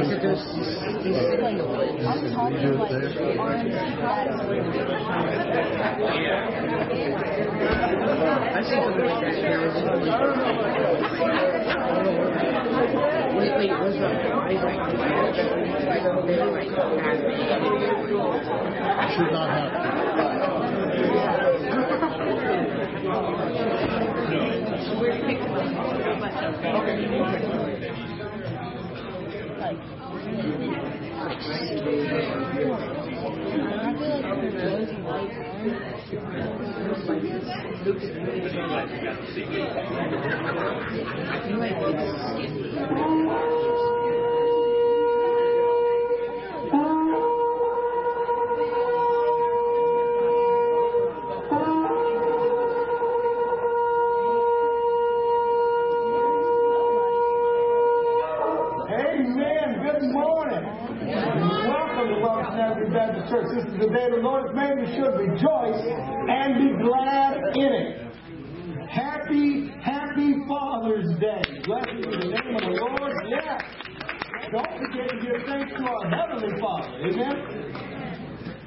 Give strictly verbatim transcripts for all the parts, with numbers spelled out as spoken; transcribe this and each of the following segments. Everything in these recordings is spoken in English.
Should not happen. Like, I Baptist Church. This is the day the Lord has made. We should rejoice and be glad in it. Happy, happy Father's Day. Blessed be the name of the Lord. Yes. Don't forget to give thanks to our Heavenly Father. Amen.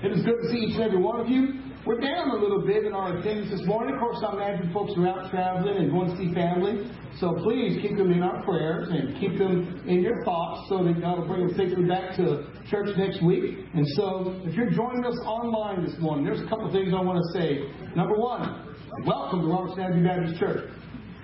It is good to see each and every one of you. We're down a little bit in our things this morning. Of course, I imagine folks are out traveling and going to see family. So please keep them in our prayers and keep them in your thoughts so that God will bring them safely back to church next week. And so if you're joining us online this morning, there's a couple of things I want to say. Number one, welcome to Robertson Avenue Baptist Church.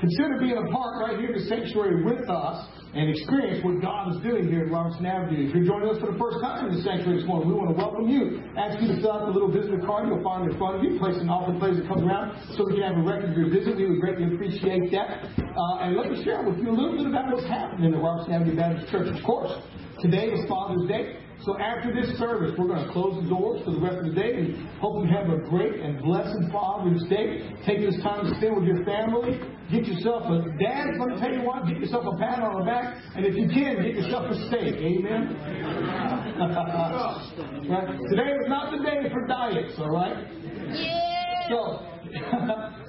Consider being a part right here in the sanctuary with us and experience what God is doing here at Robertson Avenue. If you're joining us for the first time in the sanctuary this morning, we want to welcome you. Ask you to fill out the little visitor card you'll find in front of you, place an offering plate that comes around so we can have a record of your visit. We would greatly appreciate that. Uh, and let me share with you a little bit about what's happening at Robertson Avenue Baptist Church. Of course, today is Father's Day. So after this service, we're going to close the doors for the rest of the day and hope you have a great and blessed Father's Day. Take this time to spend with your family. Get yourself a, Dad, let me tell you what, get yourself a pat on the back. And if you can, get yourself a steak. Amen? Right? Today is not the day for diets, all right? Yeah. So,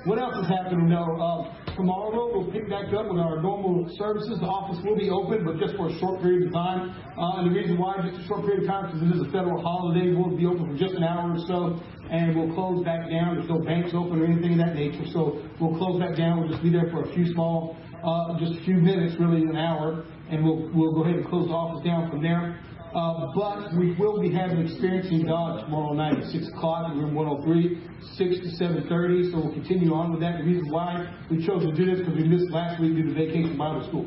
what else is happening now? Uh, tomorrow we'll pick back up with our normal services. The office will be open, but just for a short period of time. Uh, and the reason why just a short period of time is because it is a federal holiday. We'll be open for just an hour or so, and we'll close back down. There's no banks open or anything of that nature, so we'll close back down. We'll just be there for a few small, uh, just a few minutes, really an hour, and we'll we'll go ahead and close the office down from there. Uh, but we will be having Experiencing God tomorrow night at six o'clock in room one oh three, six to seven thirty. So we'll continue on with that. The reason why we chose to do this because we missed last week due to Vacation Bible School.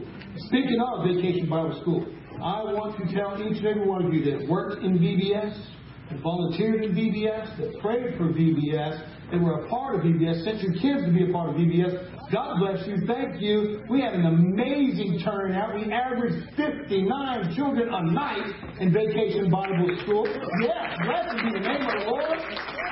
Speaking of Vacation Bible School, I want to tell each and every one of you that worked in V B S, that volunteered in V B S, that prayed for V B S, that were a part of V B S, sent your kids to be a part of V B S. God bless you. Thank you. We had an amazing turnout. We averaged fifty-nine children a night in Vacation Bible School. Yes, blessed be the name of the Lord.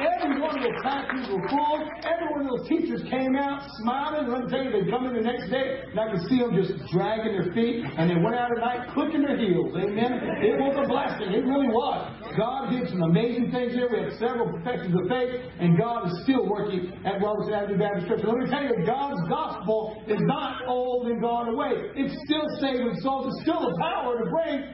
Every one of those classes were full. Every one of those teachers came out smiling. Let me tell you, they come in the next day, and I could see them just dragging their feet, and they went out at night clicking their heels. Amen. It was a blessing. It really was. God did some amazing things here. We had several professions of faith, and God is still working at Robertson Avenue Baptist Church. Let me tell you, God's gospel is not old and gone away. It's still saving souls. It's still the power to bring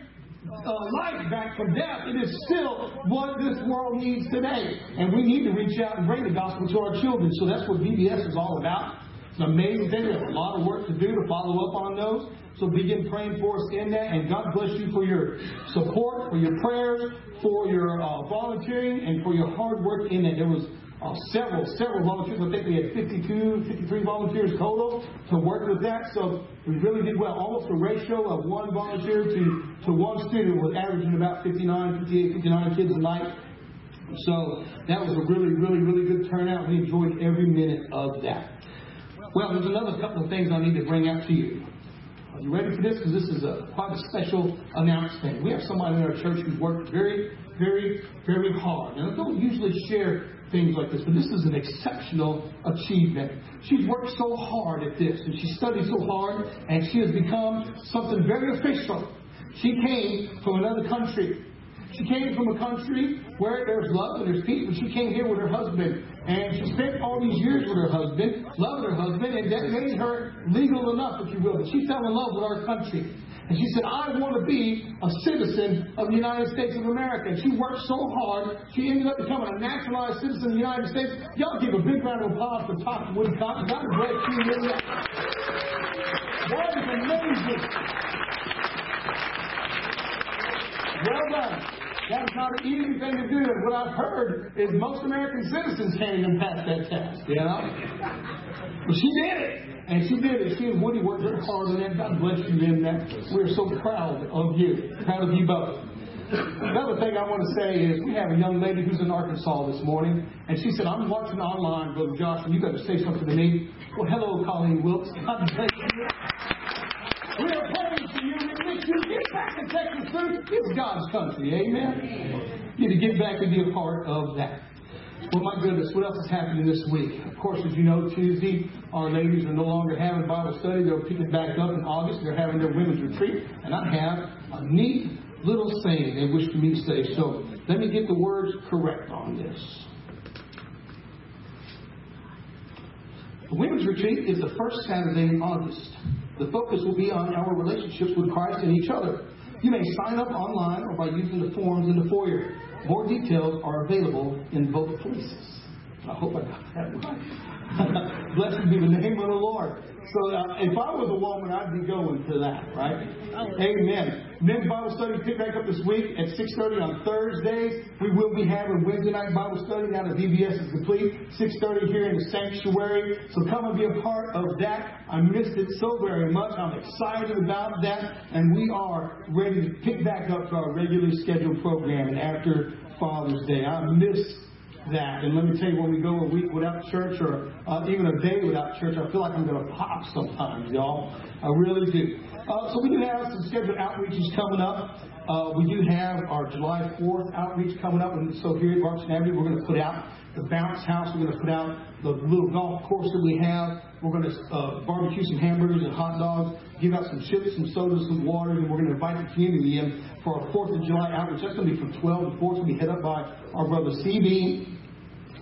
uh, life back from death. It is still what this world needs today. And we need to reach out and bring the gospel to our children. So that's what V B S is all about. It's an amazing thing. We have a lot of work to do to follow up on those. So begin praying for us in that. And God bless you for your support, for your prayers, for your uh, volunteering, and for your hard work in it. There was Uh, several, several volunteers. I think we had fifty-two, fifty-three volunteers total to work with that. So we really did well. Almost a ratio of one volunteer to, to one student was averaging about fifty-nine, fifty-eight, fifty-nine kids a night. So that was a really, really, really good turnout. We enjoyed every minute of that. Well, there's another couple of things I need to bring out to you. Are you ready for this? Because this is a quite a special announcement. We have somebody in our church who's worked very, very, very hard. And I don't usually share things like this, but this is an exceptional achievement. She's worked so hard at this, and she studied so hard, and she has become something very official. She came from another country. She came from a country where there's love and there's peace, but she came here with her husband. And she spent all these years with her husband, loved her husband, and that made her legal enough, if you will. But she fell in love with our country. And she said, I want to be a citizen of the United States of America. And she worked so hard, she ended up becoming a naturalized citizen of the United States. Y'all give a big round of applause for Topsy Woodcock. God bless you. That is amazing. Well done. That is not an easy thing to do. And what I've heard is most American citizens can't even pass that test, you know? But she did it. And she did it. She and Woody worked very hard on that. God bless you in that. We're so proud of you. Proud of you both. Another thing I want to say is we have a young lady who's in Arkansas this morning. And she said, I'm watching online, Brother Josh, and you got to say something to me. Well, hello, Colleen Wilkes. God bless you. We are praying for you. You get back to Texas soon. It's God's country. Amen. You need to get back and be a part of that. Well, my goodness, what else is happening this week? Of course, as you know, Tuesday, our ladies are no longer having Bible study. They'll pick it back up in August. They're having their women's retreat. And I have a neat little thing they wish for me to say. So let me get the words correct on this. The women's retreat is the first Saturday in August. The focus will be on our relationships with Christ and each other. You may sign up online or by using the forms in the foyer. More details are available in both places. I hope I got that right. Blessed be the name of the Lord. So uh, if I was a woman, I'd be going to that, right? Amen. Men's Bible study pick back up this week at six thirty on Thursdays. We will be having Wednesday night Bible study now that V B S is complete. six thirty here in the sanctuary. So come and be a part of that. I missed it so very much. I'm excited about that. And we are ready to pick back up to our regularly scheduled program after Father's Day. I missed that. And let me tell you, when we go a week without church or uh, even a day without church, I feel like I'm going to pop sometimes, y'all. I really do. Uh, so we do have some scheduled outreaches coming up. Uh, we do have our July fourth outreach coming up. And so here at Robertson Avenue, we're going to put out the bounce house. We're going to put out the little golf course that we have. We're going to uh, barbecue some hamburgers and hot dogs, give out some chips, some sodas, some water, and we're going to invite the community in for our fourth of July outreach. That's going to be from twelve to four. It's going to be headed up by our brother Phoebe.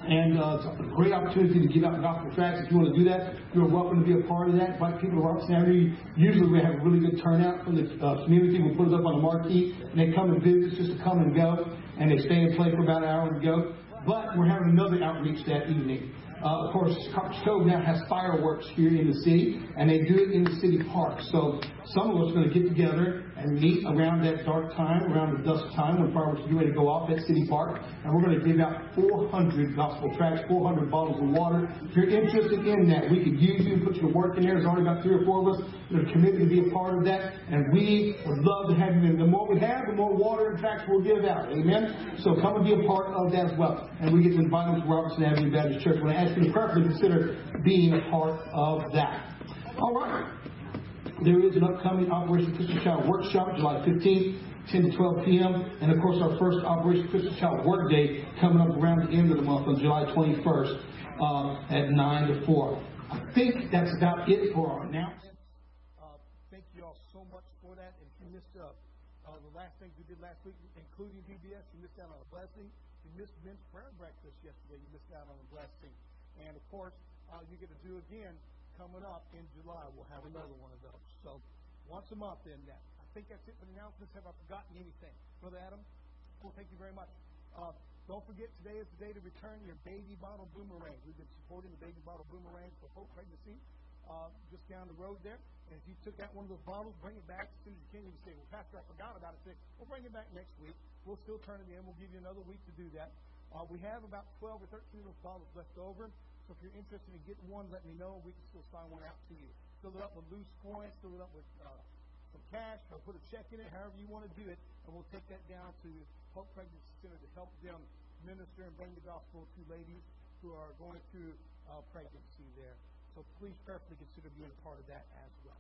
And uh, it's a great opportunity to give out gospel tracts. If you want to do that, you're welcome to be a part of that. Invite people to Robertson Avenue. Usually we have a really good turnout from the uh, community. We put it up on a marquee, and they come and visit. It's just a come and go, and they stay and play for about an hour and go. But we're having another outreach that evening. Uh, of course, Copper Stove now has fireworks here in the city, and they do it in the city park. So some of us are going to get together and meet around that dark time, around the dusk time, when fireworks are ready to go off at City Park. And we're going to give out four hundred gospel tracts, four hundred bottles of water. If you're interested in that, we could use you and put your work in there. There's already about three or four of us that are committed to be a part of that. And we would love to have you in. The more we have, the more water and tracts we'll give out. Amen? So come and be a part of that as well. And we get to invite them to Robertson Avenue Baptist Church. When I ask you to prayerfully consider being a part of that. All right. There is an upcoming Operation Christmas Child workshop July fifteenth, ten to twelve p.m. And, of course, our first Operation Christmas Child work day coming up around the end of the month on July twenty-first uh, at nine to four. I think that's about it for our announcement. Uh, thank you all so much for that. And if you missed up uh, the last things we did last week, including V B S, you missed out on a blessing. You missed men's prayer breakfast yesterday. You missed out on a blessing. And, of course, uh, you get to do again. Coming up in July, we'll have another one of those. So once a month in that. I think that's it for the announcements. Have I forgotten anything? Brother Adam, well, thank you very much. Uh, don't forget, today is the day to return your Baby Bottle Boomerang. We've been supporting the Baby Bottle Boomerang for Hope Pregnancy uh, just down the road there. And if you took out one of those bottles, bring it back as soon as you can. You can say, well, Pastor, I forgot about it. Say, we'll bring it back next week. We'll still turn it in. We'll give you another week to do that. Uh, we have about twelve or thirteen of those bottles left over. So if you're interested in getting one, let me know. We can still sign one out to you. Fill it up with loose coins. Fill it up with uh, some cash. Or put a check in it, however you want to do it. And we'll take that down to Hope Pregnancy Center to help them minister and bring the gospel to ladies who are going through uh, pregnancy there. So please prayerfully consider being a part of that as well.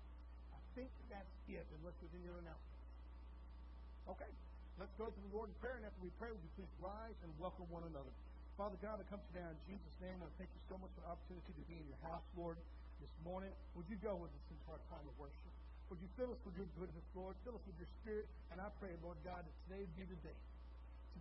I think that's it, unless there's any other announcements. Okay. Let's go to the Lord in prayer. And after we pray, would you please rise and welcome one another. Father God, I come to you now in Jesus' name. I thank you so much for the opportunity to be in your house, Lord, this morning. Would you go with us into our time of worship? Would you fill us with your goodness, Lord? Fill us with your spirit. And I pray, Lord God, that today would be the day.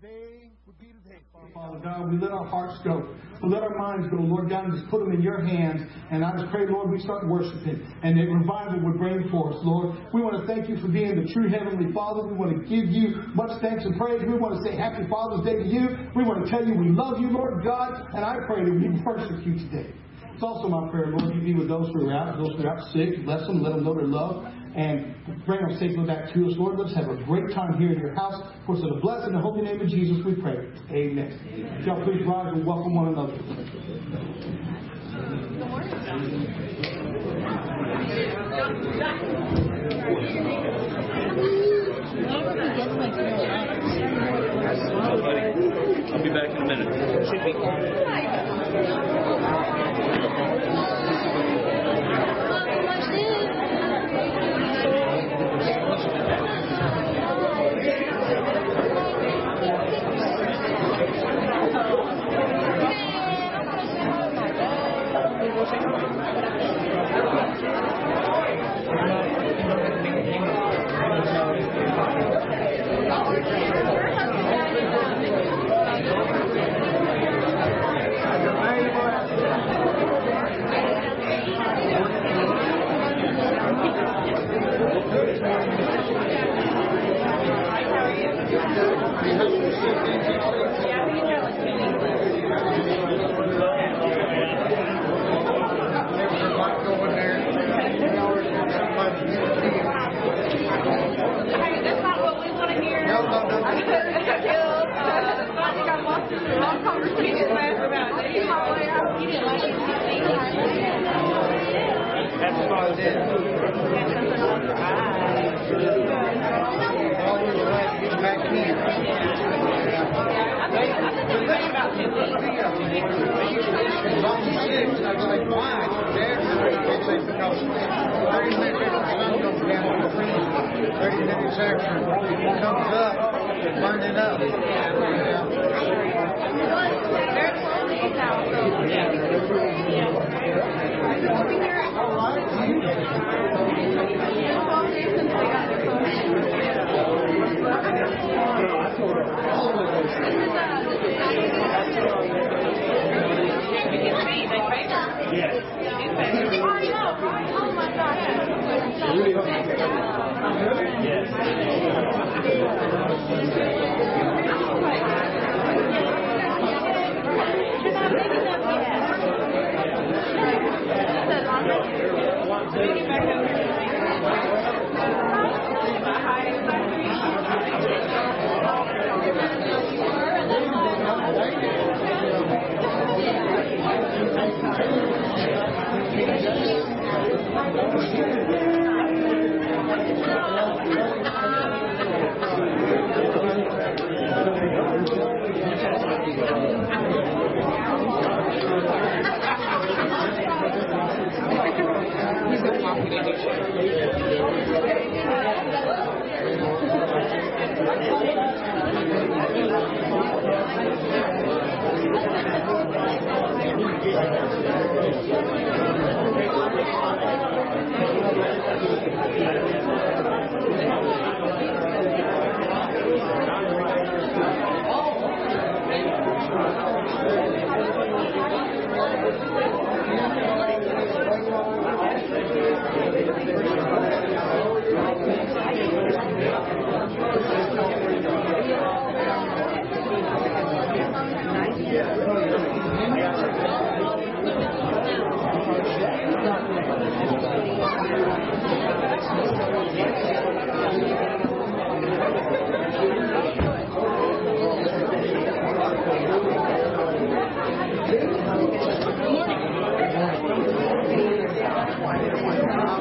today would be the day, Father. Father God, we let our hearts go. We let our minds go. Lord God, and just put them in your hands. And I just pray, Lord, we start worshiping. And that revival would bring forth, Lord. We want to thank you for being the true Heavenly Father. We want to give you much thanks and praise. We want to say Happy Father's Day to you. We want to tell you we love you, Lord God. And I pray that we worship you today. It's also my prayer, Lord, you be with those who are out, those who are out sick. Bless them, let them know their love, and bring them safely back to us. Lord, let's have a great time here in your house. For it's a blessing in the holy name of Jesus we pray. Amen. Amen. Y'all please rise and welcome one another. I'll be back in a minute.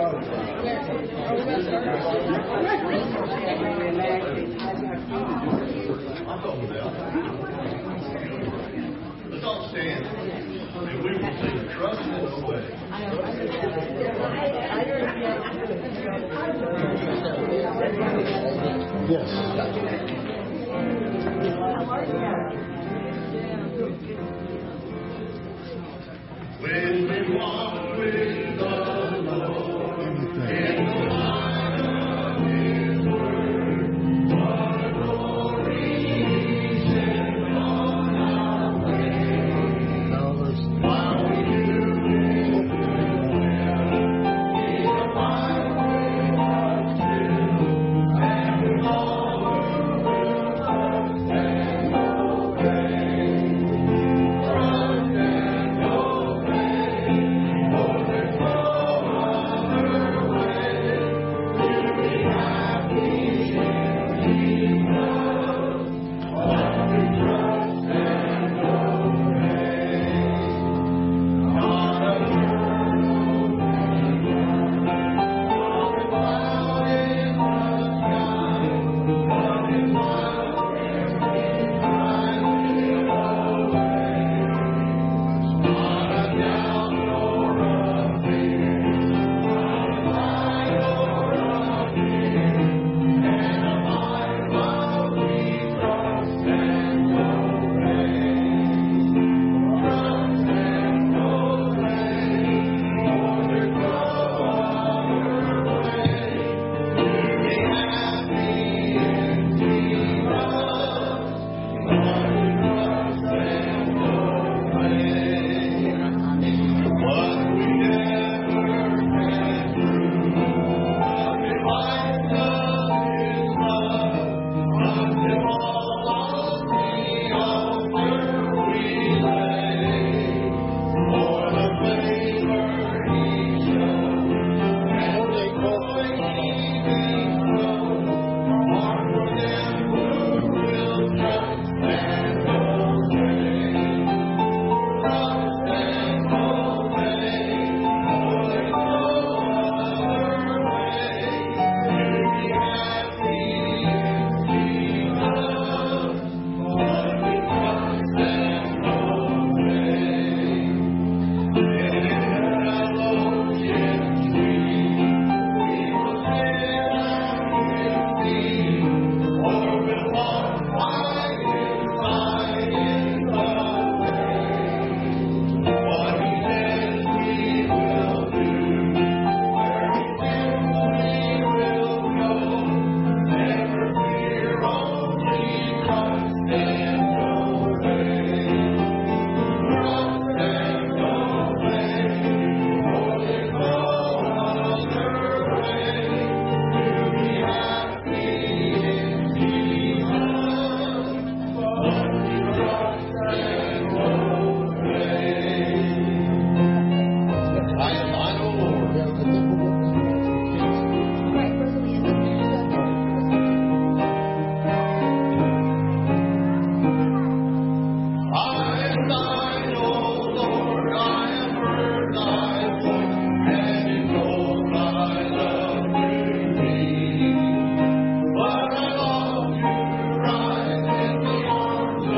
Let's all stand, and we will take trust in the way. Yes. When we walk with the Lord in the light of His word, what glory is on our way. While we do His will, He's the highway of truth, and the Lord will trust and obey. Trust and obey, for there's no other way to be happy in Jesus but to trust and obey. Not a world or a cloud in the sky, but in love I will always. Not a doubt nor a fear, but a light or a fear, and a life of we trust and obey. Trust and obey, for there's no other way to be happy in Jesus but to trust and obey. What we never can do, what we might love is love, must have all on the altar we lay. For the flavor He showed, and the joy He bestowed, are for them who will trust and obey. Trust and obey, for there's no other way to be happy in Jesus but to trust and obey. In fellowship sweet, we will live and we'll see, or we'll walk by His side in the way. What He says we will do, where He sends we will go. Never fear, only trust and obey. Trust and obey, for there's no other way to be happy in Jesus but to trust and obey. I am not a I am thine, O Lord, I have heard thy voice, and it told thy love to me. But I long to rise in the arms of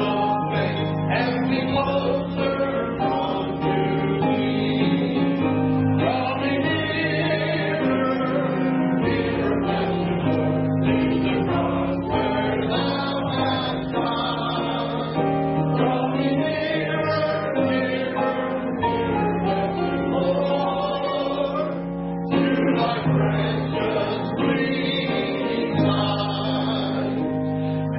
faith, and be closer drawn to thee. Draw me nearer, dearer than the to the cross where thou hast died. Draw me nearer, nearer, nearer, blessed Lord, to thy precious bleeding side.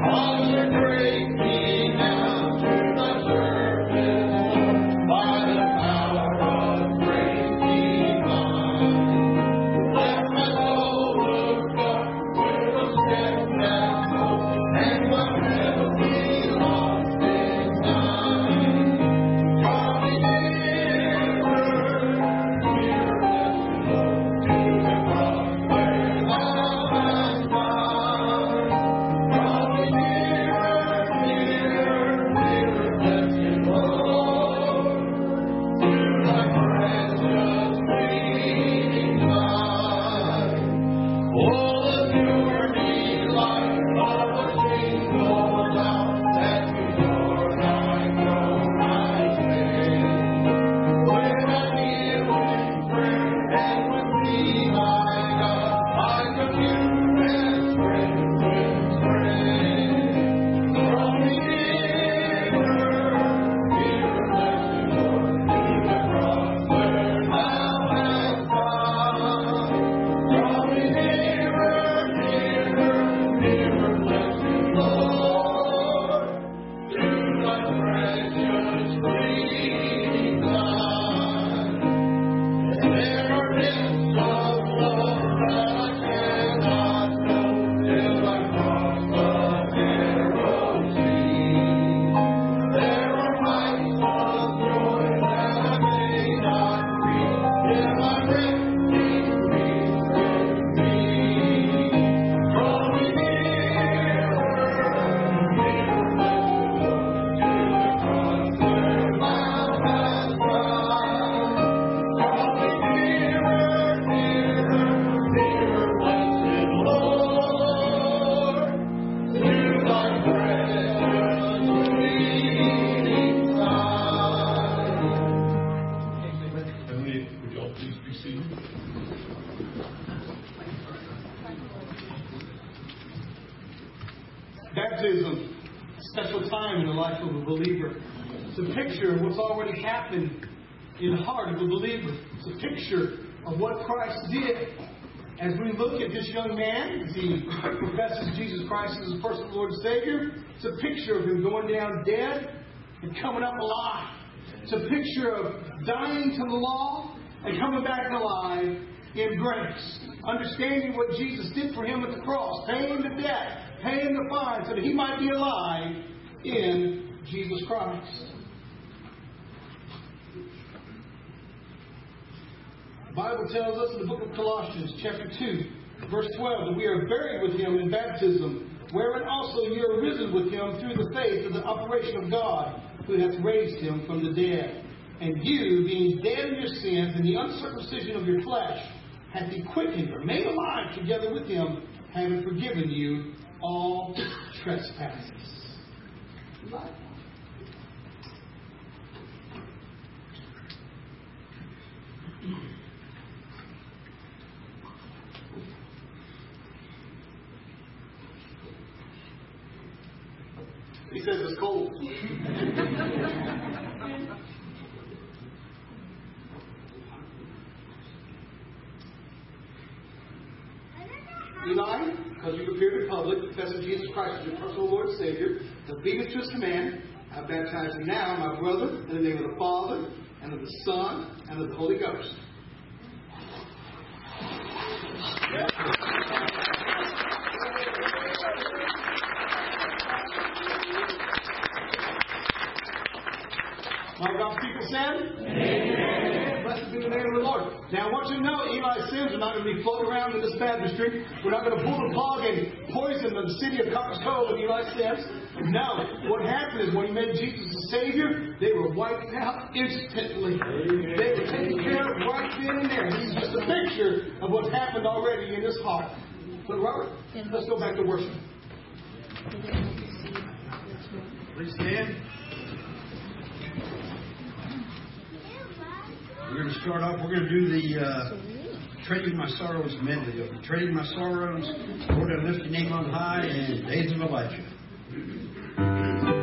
Consecrate me now to thy service, Lord, by the power of grace divine. Let my soul look up with a steadfast hope, and whatever be lost is thine. Draw me nearer, nearer, blessed Lord, to the cross Young man, as he professes Jesus Christ as his personal Lord and Savior, it's a picture of him going down dead and coming up alive. It's a picture of dying to the law and coming back alive in grace. Understanding what Jesus did for him at the cross, paying the debt, paying the fine, so that he might be alive in Jesus Christ. The Bible tells us in the book of Colossians, chapter two, verse twelve, that we are buried with him in baptism, wherein also you are risen with him through the faith of the operation of God, who hath raised him from the dead. And you, being dead in your sins and the uncircumcision of your flesh, hath he quickened or made alive together with him, having forgiven you all trespasses. He says it's cold. Eli, because you've appeared in public, confessing Jesus Christ as your personal Lord and Savior, obedient to his command, I baptize you now, my brother, in the name of the Father, and of the Son, and of the Holy Ghost. Now, I want you to know Eli's sins are not going to be floating around in this baptistry. We're not going to pull the plug and poison the city of Coca-Cola with Eli's sins. No. What happened is when he made Jesus the Savior, they were wiped out instantly. Amen. They were taken care of right then and there. This is just a picture of what's happened already in his heart. But, Robert, let's go back to worship. Please stand. We're going to start off, we're going to do the uh, Trading My Sorrows medley of Trading My Sorrows, Lord, I Lift Your Name on High, and Days of Elijah. Amen.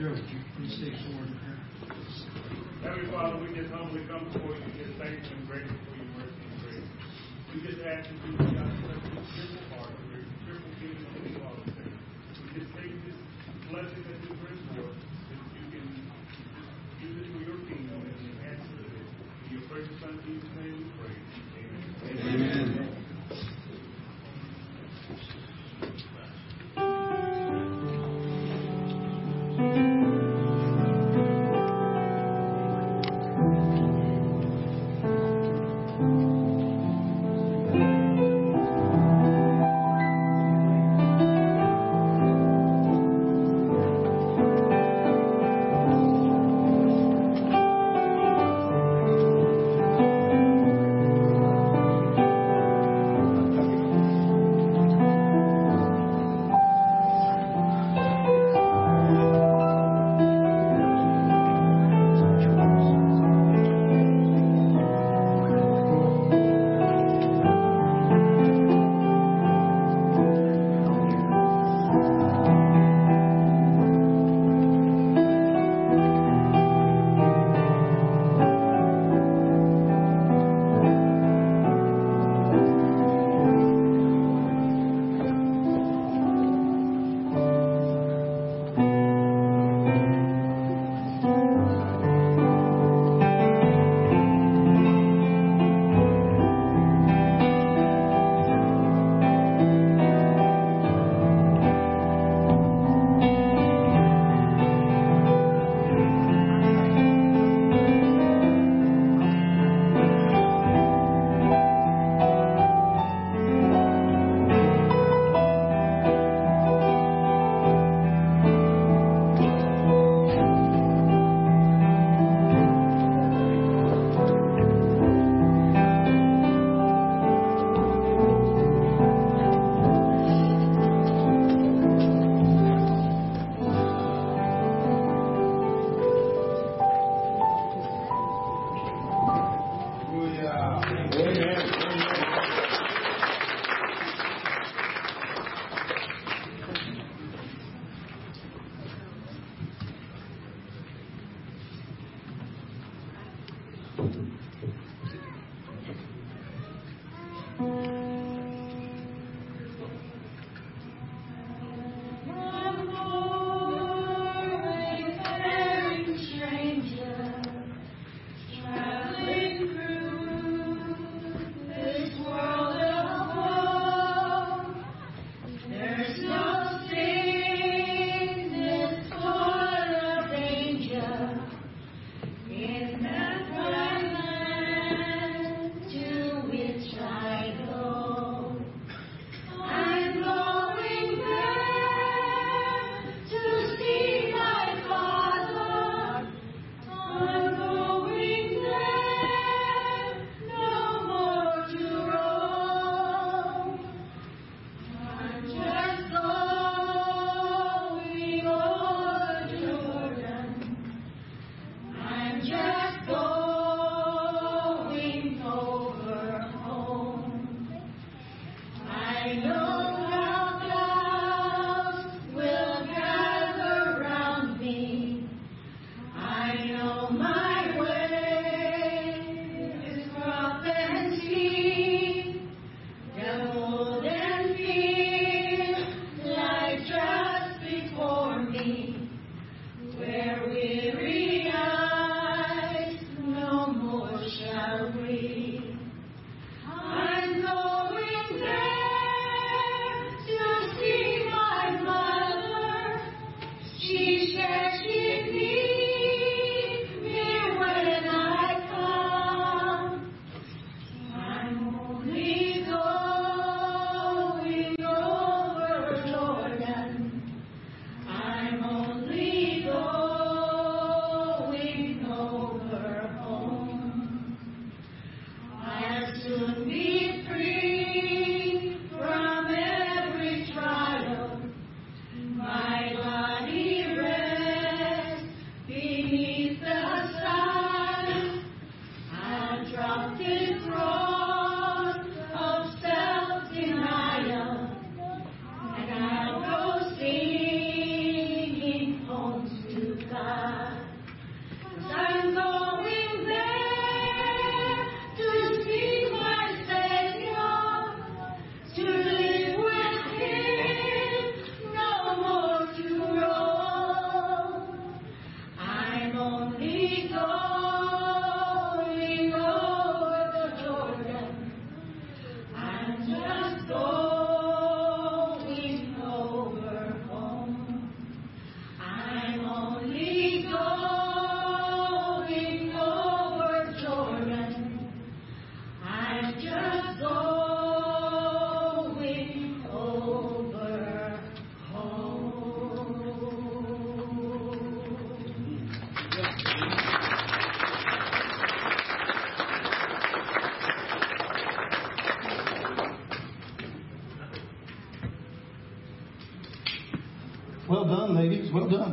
Joe, would you please say some word in prayer? Heavenly Father, we just humbly come before you, just thankful and grateful for your mercy and grace. We just ask that you be our triple heart, your triple kingdom of the Father. We just take this blessing that you bring forth, that you can use it for your kingdom and enhance it. In your precious Son, Jesus' name, we pray. Amen. Amen.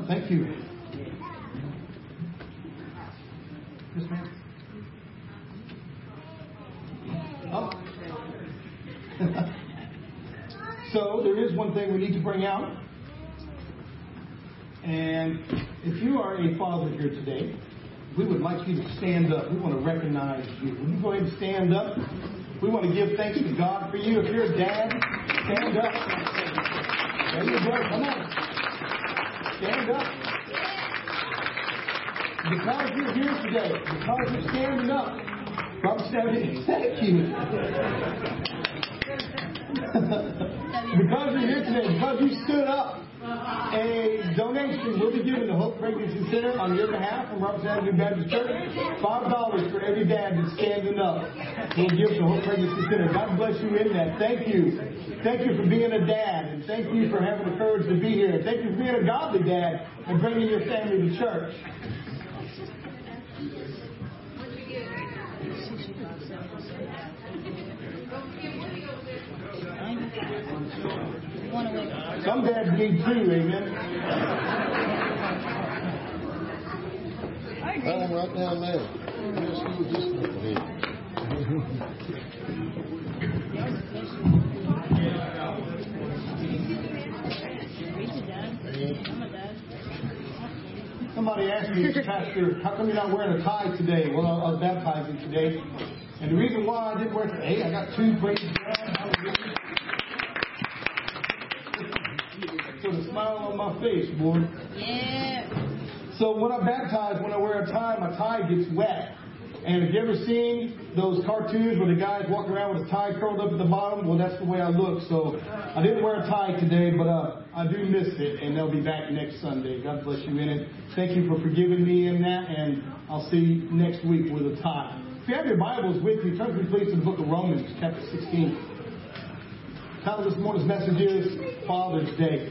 Thank you. Yes, ma'am. Oh. So there is one thing we need to bring out. And if you are a father here today, we would like you to stand up. We want to recognize you. When you go ahead and stand up, we want to give thanks to God for you. If you're a dad, stand up. There you go. Come on. Stand up. Because you're here today, because you're standing up, God said, thank you. Because you're here today, because you stood up, a donation will be given to Hope Pregnancy Center on your behalf from Robertson Avenue Baptist Church. Five dollars for every dad that's standing up. We'll give to Hope Pregnancy Center. God bless you in that. Thank you. Thank you for being a dad, and thank you for having the courage to be here. And thank you for being a godly dad and bringing your family to church. Some dads need two, amen. I'm right down there. Just move this one here. Somebody asked me, Pastor, how come you're not wearing a tie today? Well, I was baptizing today. And the reason why I didn't wear it, hey, I got two plates. Put a smile on my face, boy. Yeah. So when I baptize, when I wear a tie, my tie gets wet. And if you ever seen those cartoons where the guy's walking around with his tie curled up at the bottom, well, that's the way I look. So I didn't wear a tie today, but uh, I do miss it, and they'll be back next Sunday. God bless you in it. Thank you for forgiving me in that, and I'll see you next week with a tie. If you have your Bibles with you, turn to me, please, to the book of Romans, chapter sixteen. The title of this morning's message is Father's Day.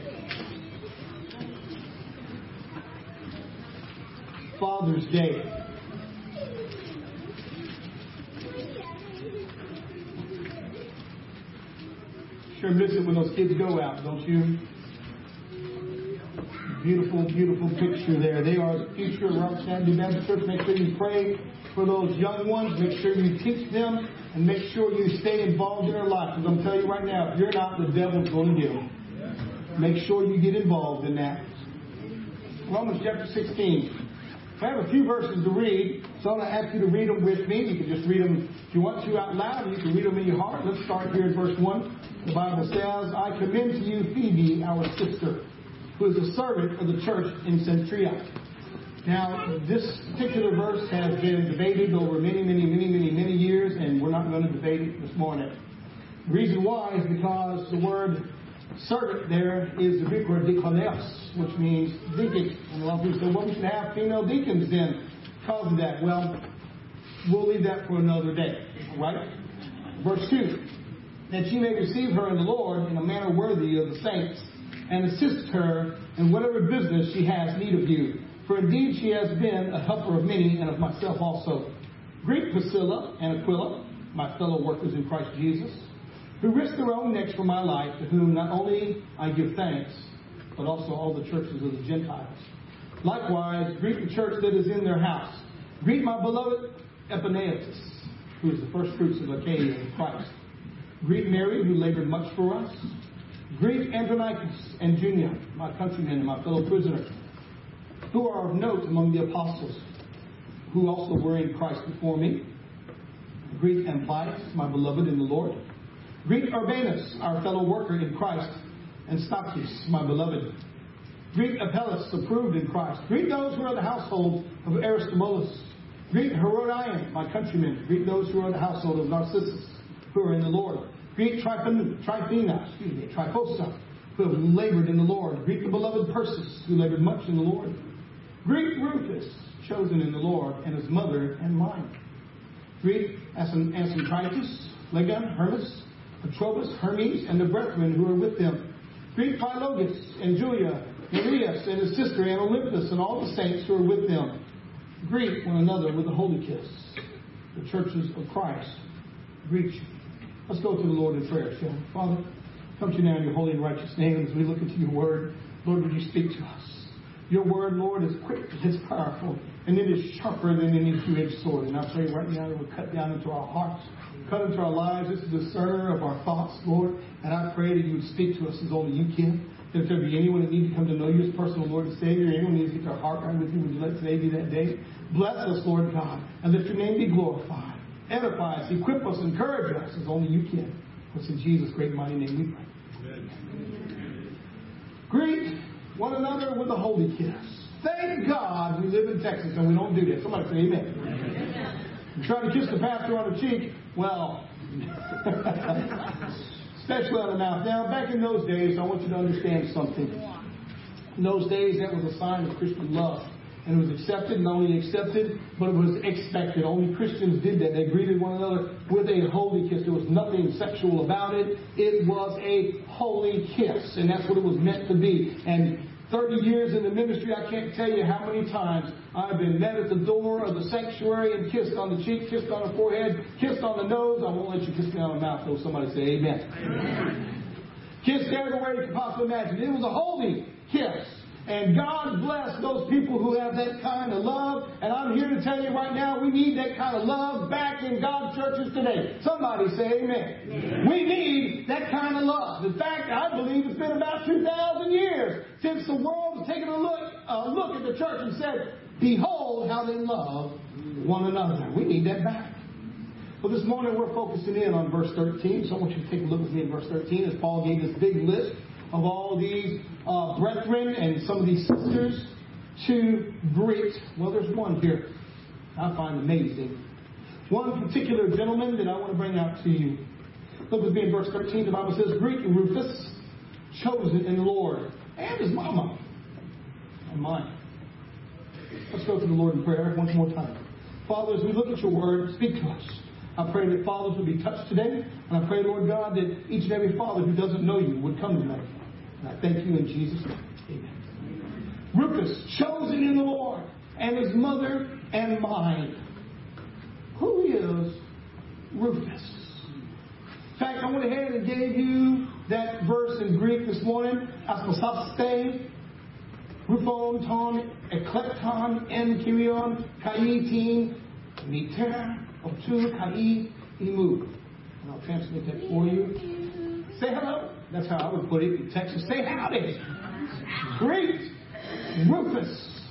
Father's Day. Sure miss it when those kids go out, don't you? Beautiful, beautiful picture there. They are the future of Robertson Avenue Baptist Church. Make sure you pray for those young ones. Make sure you teach them. And make sure you stay involved in their life. Because I'm telling you right now, if you're not, the devil's going to get them. Make sure you get involved in that. Romans chapter sixteen. I have a few verses to read, so I'm going to ask you to read them with me. You can just read them if you want to out loud, you can read them in your heart. Let's start here in verse one. The Bible says, I commend to you Phoebe, our sister, who is a servant of the church in Cenchreae. Now, this particular verse has been debated over many, many, many, many, many years, and we're not going to debate it this morning. The reason why is because the word servant there is the Greek word deacones, which means deacon. And a lot of people say, well, we should have female deacons then because of that. Well, we'll leave that for another day, right? Verse two, that you may receive her in the Lord in a manner worthy of the saints, and assist her in whatever business she has need of you. For indeed she has been a helper of many, and of myself also. Greet Priscilla and Aquila, my fellow workers in Christ Jesus, who risked their own necks for my life, to whom not only I give thanks, but also all the churches of the Gentiles. Likewise, greet the church that is in their house. Greet my beloved Epaenetus, who is the first fruits of Achaia in Christ. Greet Mary, who labored much for us. Greet Andronicus and Junia, my countrymen and my fellow prisoner, who are of note among the apostles, who also were in Christ before me. Greet Amplius, my beloved in the Lord. Greet Urbanus, our fellow worker in Christ, and Stachys, my beloved. Greet Apelles, approved in Christ. Greet those who are the household of Aristobulus. Greet Herodion, my countrymen. Greet those who are the household of Narcissus, who are in the Lord. Greet Tryphena, excuse me, Tryphosa, who have labored in the Lord. Greet the beloved Persis, who labored much in the Lord. Greet Rufus, chosen in the Lord, and his mother and mine. Greet Cenchreae, Legon, Hermas, Petrobus, Hermes, and the brethren who are with them. Greet Philogus and Julia, Nereus and his sister, and Olympus, and all the saints who are with them. Greet one another with a holy kiss. The churches of Christ greet you. Let's go to the Lord in prayer, shall we? Father, come to you now in your holy and righteous name as we look into your word. Lord, would you speak to us? Your word, Lord, is quick, it's powerful, and it is sharper than any two-edged sword. And I pray right now it will cut down into our hearts, cut into our lives. It's the discerner of our thoughts, Lord. And I pray that you would speak to us as only you can. That if there be anyone that needs to come to know you as personal Lord and Savior, anyone needs to get their heart right with you, would you let today be that day? Bless us, Lord God, and let your name be glorified. Edify us, equip us, encourage us as only you can. It's in Jesus' great mighty name we pray. Amen. Greet one another with a holy kiss. Thank God we live in Texas and we don't do that. Somebody say amen. Amen. You try to kiss the pastor on the cheek, well, especially on the mouth. Now, back in those days, I want you to understand something. In those days, that was a sign of Christian love. And it was accepted, not only accepted, but it was expected. Only Christians did that. They greeted one another with a holy kiss. There was nothing sexual about it. It was a holy kiss. And that's what it was meant to be. And thirty years in the ministry, I can't tell you how many times I've been met at the door of the sanctuary and kissed on the cheek, kissed on the forehead, kissed on the nose. I won't let you kiss me on the mouth, though. Somebody say amen. Amen. Kissed everywhere you can possibly imagine. It was a holy kiss. And God bless those people who have that kind of love. And I'm here to tell you right now, we need that kind of love back in God's churches today. Somebody say amen. Amen. We need that kind of love. In fact, I believe it's been about two thousand years since the world has taken a look, a look at the church and said, behold how they love one another. We need that back. Well, this morning we're focusing in on verse thirteen. So I want you to take a look with me in verse thirteen as Paul gave this big list of all these uh, brethren and some of these sisters to greet. Well, there's one here I find amazing. One particular gentleman that I want to bring out to you. Look with me in verse thirteen. The Bible says, "Greet Rufus, chosen in the Lord, and his mama, and mine." Let's go to the Lord in prayer one more time. Father, as we look at your word, speak to us. I pray that fathers would be touched today. And I pray, Lord God, that each and every father who doesn't know you would come tonight. And I thank you in Jesus' name. Amen. Rufus, chosen in the Lord, and his mother and mine. Who is Rufus? In fact, I went ahead and gave you that verse in Greek this morning. Asposaste, Rufon, Ton, Eklekton, En, Kyrion, Kaitin, Miter, Otu, Kai, Imu. And I'll translate that for you. Say hello. That's how I would put it in Texas. Say howdy. Great. Rufus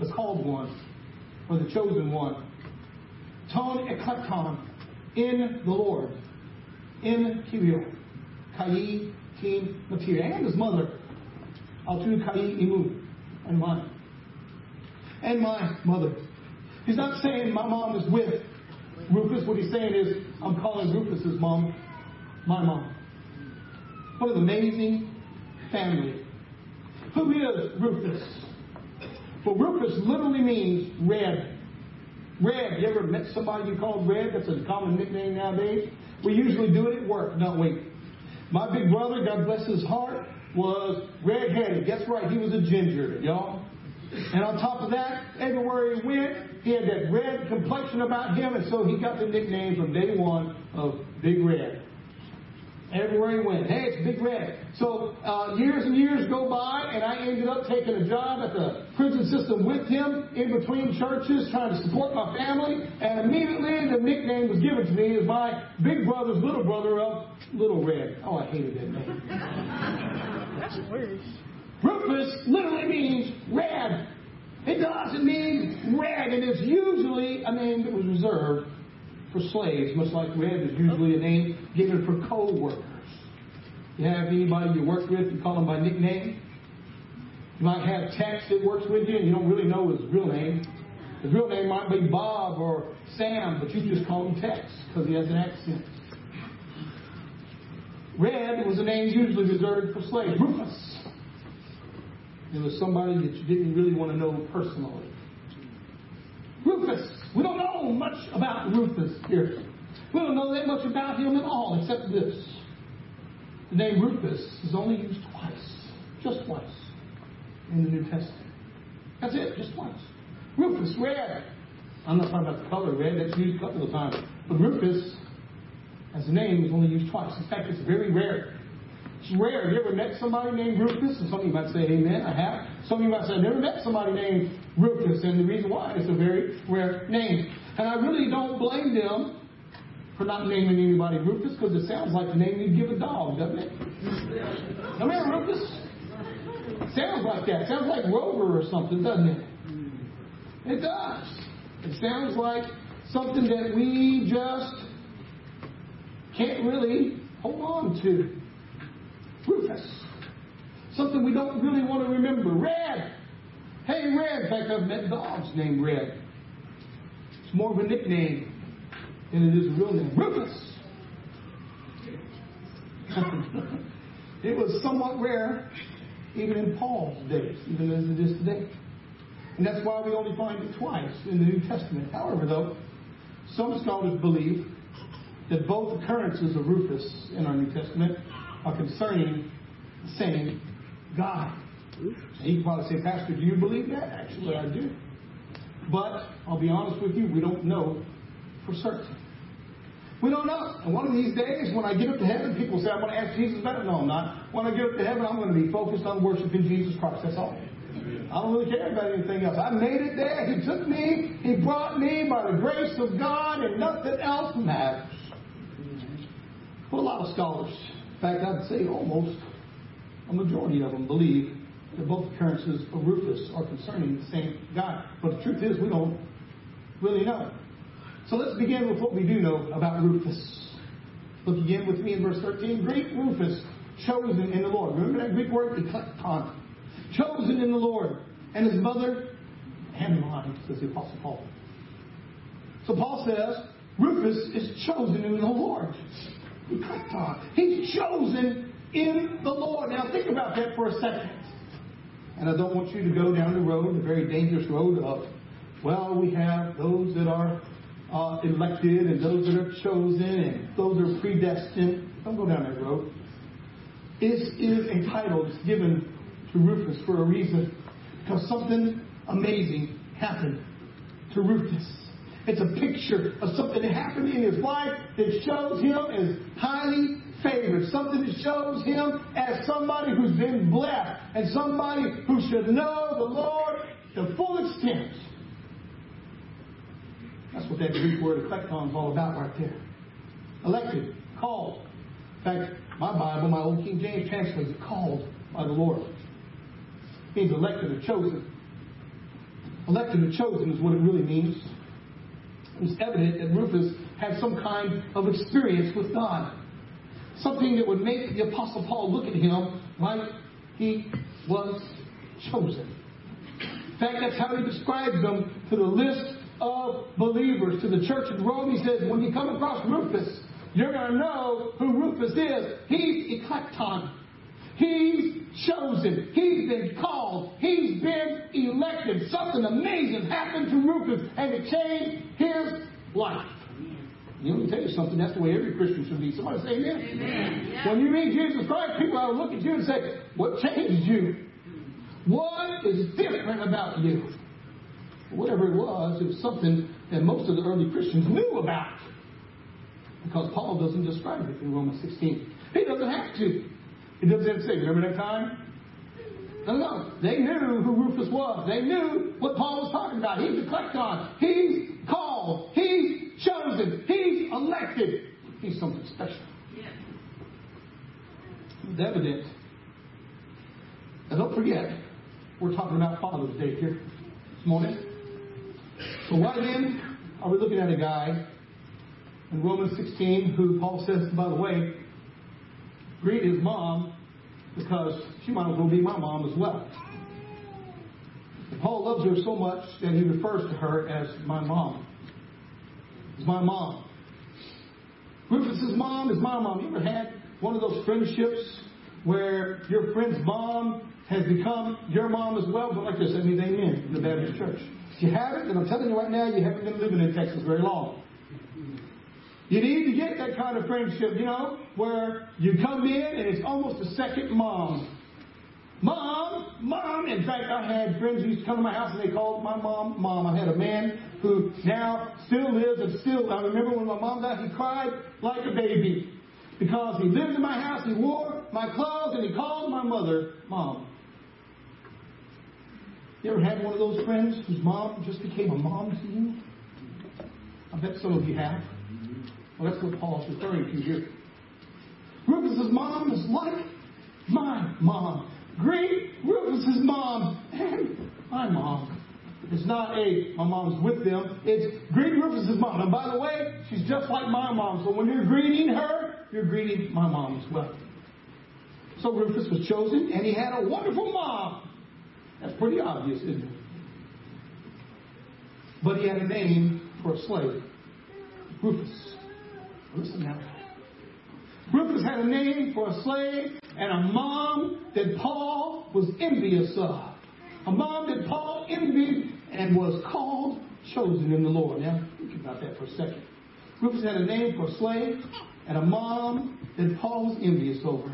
was called one, or the chosen one. Ton eklekton, in the Lord. In Kyrio. Kai tin materia. And his mother. Otu kai imu. And mine. And my mother. He's not saying my mom is with Rufus. What he's saying is, I'm calling Rufus's mom my mom. What an amazing family. Who is Rufus? Well, Rufus literally means red. Red. You ever met somebody you called Red? That's a common nickname nowadays. We usually do it at work. No, wait. My big brother, God bless his heart, was red-headed. That's right. He was a ginger, y'all. And on top of that, everywhere he went, he had that red complexion about him, and so he got the nickname from day one of Big Red. Everywhere he went, hey, it's Big Red. So uh, years and years go by, and I ended up taking a job at the prison system with him in between churches, trying to support my family, and immediately the nickname was given to me as my big brother's little brother of Little Red. Oh, I hated that name. That's weird. Rufus literally means red. It does. It means red. And it's usually a name that was reserved for slaves, much like red is usually a name given for co-workers. You have anybody you work with, you call them by nickname. You might have Tex that works with you, and you don't really know his real name. His real name might be Bob or Sam, but you just call him Tex because he has an accent. Red was a name usually reserved for slaves. Rufus. It was somebody that you didn't really want to know personally. Rufus. We don't know much about Rufus here. We don't know that much about him at all, except this. The name Rufus is only used twice. Just twice. In the New Testament. That's it. Just twice. Rufus, red. I'm not talking about the color red. That's used a couple of times. But Rufus, as a name, is only used twice. In fact, it's very rare. It's rare. Have you ever met somebody named Rufus? And some of you might say, amen, I have. Some of you might say, I've never met somebody named Rufus, and the reason why is a very rare name. And I really don't blame them for not naming anybody Rufus, because it sounds like the name you'd give a dog, doesn't it? Come here, Rufus. Sounds like that. Sounds like Rover or something, doesn't it? It does. It sounds like something that we just can't really hold on to. Rufus. Something we don't really want to remember. Red. Hey, Red. In fact, I've met dogs named Red. It's more of a nickname than it is a real name. Rufus. It was somewhat rare even in Paul's days, even as it is today. And that's why we only find it twice in the New Testament. However, though, some scholars believe that both occurrences of Rufus in our New Testament are concerning the same God. And you can probably say, Pastor, do you believe that? Actually, I do. But I'll be honest with you, we don't know for certain. We don't know. And one of these days, when I get up to heaven, people say, I want to ask Jesus about it. No, I'm not. When I get up to heaven, I'm going to be focused on worshiping Jesus Christ. That's all. I don't really care about anything else. I made it there. He took me. He brought me by the grace of God, and nothing else matters. Well, a lot of scholars, in fact, I'd say almost a majority of them, believe that both occurrences of Rufus are concerning the same God. But the truth is, we don't really know. So let's begin with what we do know about Rufus. Look again with me in verse thirteen. Great Rufus, chosen in the Lord. Remember that Greek word? Eklekton. Chosen in the Lord, and his mother and mine, says the Apostle Paul. So Paul says, Rufus is chosen in the Lord. He's chosen in the Lord. Now think about that for a second. And I don't want you to go down the road, the very dangerous road of, well, we have those that are uh, elected and those that are chosen and those that are predestined. Don't go down that road. This is a title that's given to Rufus for a reason, because something amazing happened to Rufus. It's a picture of something that happened in his life that shows him as highly favored, something that shows him as somebody who's been blessed and somebody who should know the Lord to full extent. That's what that Greek word eklekton is all about right there. Elected, called. In fact, my Bible, my old King James translates it called by the Lord. Means elected or chosen. Elected or chosen is what it really means. It's evident that Rufus had some kind of experience with God. Something that would make the Apostle Paul look at him like he was chosen. In fact, that's how he describes them to the list of believers, to the church in Rome. He says, when you come across Rufus, you're going to know who Rufus is. He's eklekton. He's chosen. He's been called. He's been elected. Something amazing happened to Rufus, and it changed his life. You know, let me tell you something. That's the way every Christian should be. Somebody say amen. Amen. Yeah. When you meet Jesus Christ, people will look at you and say, what changed you? What is different about you? Whatever it was, it was something that most of the early Christians knew about. Because Paul doesn't describe it in Romans sixteen. He doesn't have to. It doesn't say, remember that time? No, no. They knew who Rufus was. They knew what Paul was talking about. He's eklekton. He's called. He's chosen. He's elected. He's something special. Yeah. It's evident. Now don't forget, we're talking about Father's Day here this morning. So why then are we looking at a guy in Romans sixteen who Paul says, by the way, greet his mom, because she might as well be my mom as well. And Paul loves her so much that he refers to her as my mom. It's my mom. Rufus's mom is my mom. You ever had one of those friendships where your friend's mom has become your mom as well? But like this, I mean, amen, in the Baptist church. If you haven't, and I'm telling you right now, you haven't been living in Texas very long. You need to get that kind of friendship, you know, where you come in and it's almost a second mom. Mom, mom. In fact, I had friends who used to come to my house and they called my mom, mom. I had a man who now still lives and still, I remember when my mom died, he cried like a baby because he lived in my house, he wore my clothes, and he called my mother, mom. You ever had one of those friends whose mom just became a mom to you? I bet some of you have. Well, that's what Paul's referring to here. Rufus's mom is like my mom. Great Rufus's mom and my mom. It's not a, my mom's with them. It's great Rufus's mom. And by the way, she's just like my mom. So when you're greeting her, you're greeting my mom as well. So Rufus was chosen, and he had a wonderful mom. That's pretty obvious, isn't it? But he had a name for a slave. Rufus. Listen now. Rufus had a name for a slave and a mom that Paul was envious of. A mom that Paul envied and was called, chosen in the Lord. Now, think about that for a second. Rufus had a name for a slave and a mom that Paul was envious over.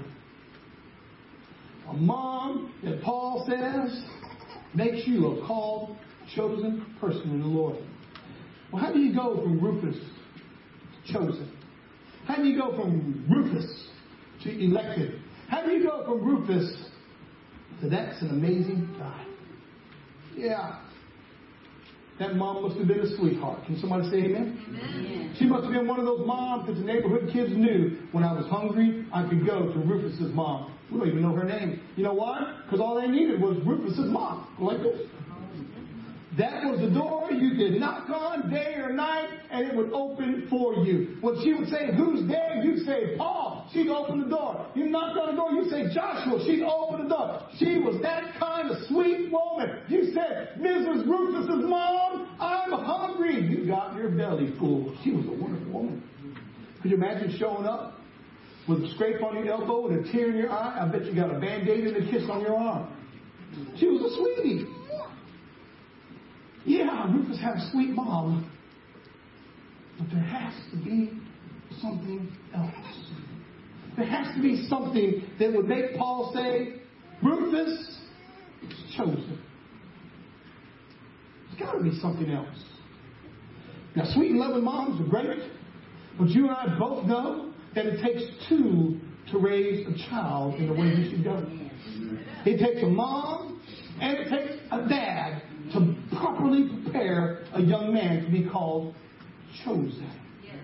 A mom that Paul says makes you a called, chosen person in the Lord. Well, how do you go from Rufus to chosen? How do you go from Rufus to elected? How do you go from Rufus to that's an amazing guy? Yeah. That mom must have been a sweetheart. Can somebody say amen? Amen. She must have been one of those moms that the neighborhood kids knew. When I was hungry, I could go to Rufus's mom. We don't even know her name. You know why? Because all they needed was Rufus's mom. Like this. That was the door you could knock on day or night, and it would open for you. When she would say, who's there? You'd say, Paul. She'd open the door. You knock on the door. You say, Joshua. She'd open the door. She was that kind of sweet woman. You said, Missus Rufus's mom, I'm hungry. You got your belly full. She was a wonderful woman. Could you imagine showing up with a scrape on your elbow and a tear in your eye? I bet you got a Band-Aid and a kiss on your arm. She was a sweetie. Yeah, Rufus had a sweet mom, but there has to be something else. There has to be something that would make Paul say, Rufus is chosen. There's got to be something else. Now, sweet and loving moms are great, but you and I both know that it takes two to raise a child in the way you should go. It takes a mom and it takes a dad to properly prepare a young man to be called chosen. Yes.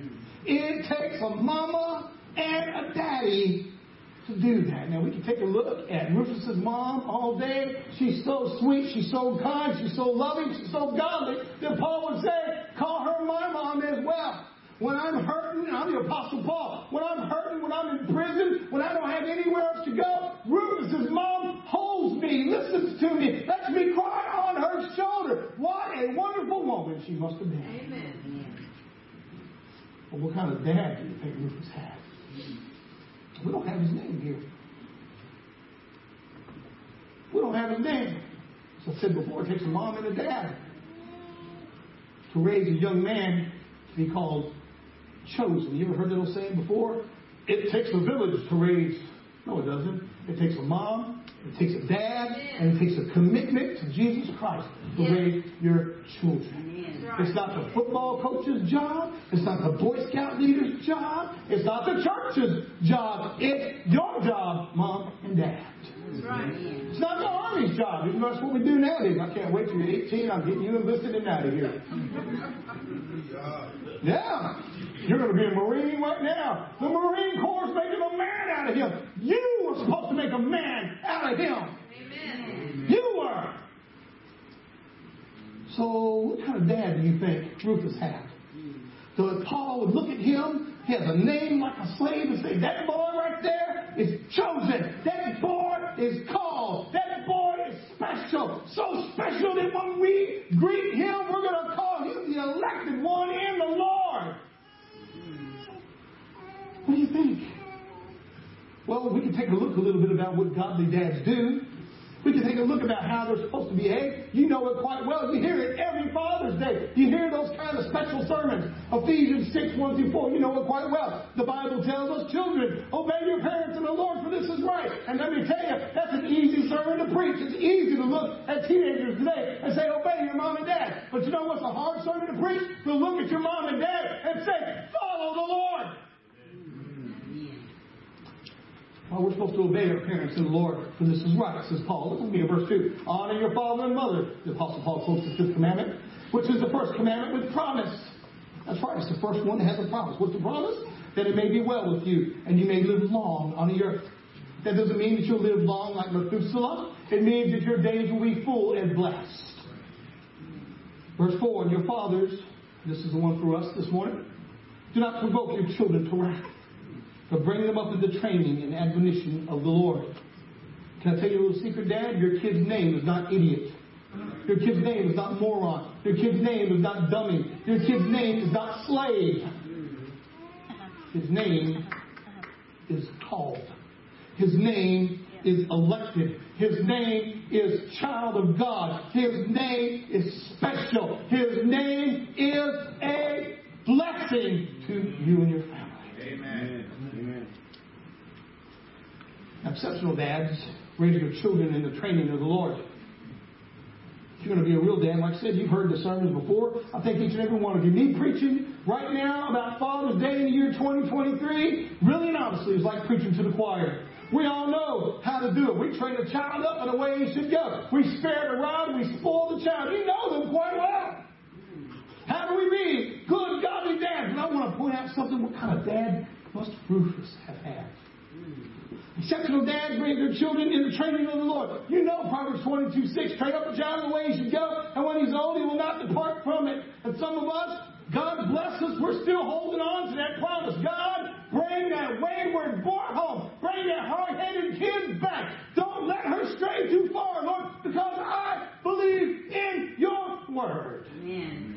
It takes a mama and a daddy to do that. Now, we can take a look at Rufus's mom all day. She's so sweet. She's so kind. She's so loving. She's so godly that Paul would say, call her my mom as well. When I'm hurting, I'm the Apostle Paul. When I'm hurting, when I'm in prison, when I don't have anywhere else to go, Rufus's mom holds me, listens to me, lets me cry on her shoulder. What a wonderful woman she must have been. Amen. But what kind of dad do you think Rufus had? We don't have his name here. We don't have his name. As I said before, it takes a mom and a dad to raise a young man to be called chosen. You ever heard that old saying before? It takes a village to raise. No, it doesn't. It takes a mom, it takes a dad, yeah. and it takes a commitment to Jesus Christ to yeah. raise your children. Yeah. It's not the football coach's job. It's not the Boy Scout leader's job. It's not the church's job. It's your job, mom and dad. That's right. Yeah. It's not the Army's job. That's what we do nowadays. I can't wait till you're eighteen. I'm getting you enlisted and out of here. Yeah. You're going to be a Marine right now. The Marine Corps is making a man out of him. You were supposed to make a man out of him. Amen. You were. So what kind of dad do you think Rufus had? So if Paul would look at him, he has a name like a slave, and say, that boy right there is chosen. That boy is called. That boy is special. So special that when we greet him, we're going to call him the elected one in the Lord. What do you think? Well, we can take a look a little bit about what godly dads do. We can take a look about how they're supposed to behave. You know it quite well. You hear it every Father's Day. You hear those kind of special sermons. Ephesians six, one through four. You know it quite well. The Bible tells us, children, obey your parents in the Lord, for this is right. And let me tell you, that's an easy sermon to preach. It's easy to look at teenagers today and say, obey your mom and dad. But you know what's a hard sermon to preach? To look at your mom and dad and say, follow the Lord. Well, we're supposed to obey our parents in the Lord, for this is right, says Paul. Look at me in verse two. Honor your father and mother. The Apostle Paul quotes the fifth commandment, which is the first commandment with promise. That's right, it's the first one that has a promise. What's the promise? That it may be well with you, and you may live long on the earth. That doesn't mean that you'll live long like Methuselah. It means that your days will be full and blessed. Verse four, and your fathers, this is the one for us this morning, do not provoke your children to wrath, but bring them up to the training and admonition of the Lord. Can I tell you a little secret, Dad? Your kid's name is not idiot. Your kid's name is not moron. Your kid's name is not dummy. Your kid's name is not slave. His name is called. His name is elected. His name is child of God. His name is special. His name is a blessing to you and your family. Amen. Amen. Exceptional dads raise your children in the training of the Lord. If you're going to be a real dad, like I said, you've heard the sermons before. I think each and every one of you. Me preaching right now about Father's Day in the year twenty twenty-three, really and honestly, is like preaching to the choir. We all know how to do it. We train a child up in the way he should go. We spare it around. We spoil the child. You know them quite well. How do we be good, godly dads? And I want to point out something. What kind of dad must Rufus have had? Exceptional dads raise their children in the training of the Lord. You know Proverbs twenty-two six, train up a child in the way he should go, and when he's old, he will not depart from it. And some of us, God bless us, we're still holding on to that promise. God, bring that wayward boy home. Bring that hard-headed kid back. Don't let her stray too far, Lord, because I believe in your word. Amen.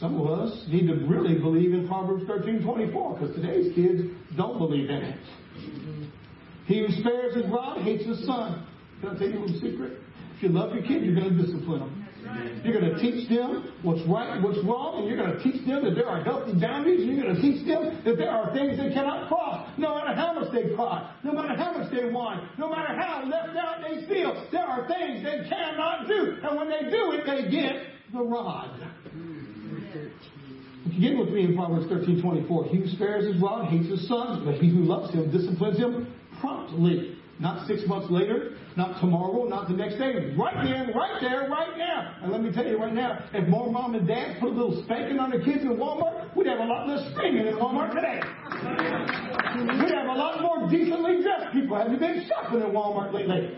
Some of us need to really believe in Proverbs thirteen twenty-four, because today's kids don't believe in it. He who spares his rod hates his son. Can I tell you a little secret? If you love your kid, you're going to discipline them. You're going to teach them what's right and what's wrong, and you're going to teach them that there are healthy boundaries, and you're going to teach them that there are things they cannot cross, no matter how much they cry, no matter how much they whine, no matter how left out they feel. There are things they cannot do, and when they do it, they get the rod. Begin with me in Proverbs thirteen twenty-four. He who spares his rod hates his son, but he who loves him disciplines him promptly. Not six months later, not tomorrow, not the next day. Right then, right there, right now. And let me tell you right now, if more mom and dad put a little spanking on their kids in Walmart, we'd have a lot less screaming in Walmart today. We'd have a lot more decently dressed people. Have you been shopping in Walmart lately?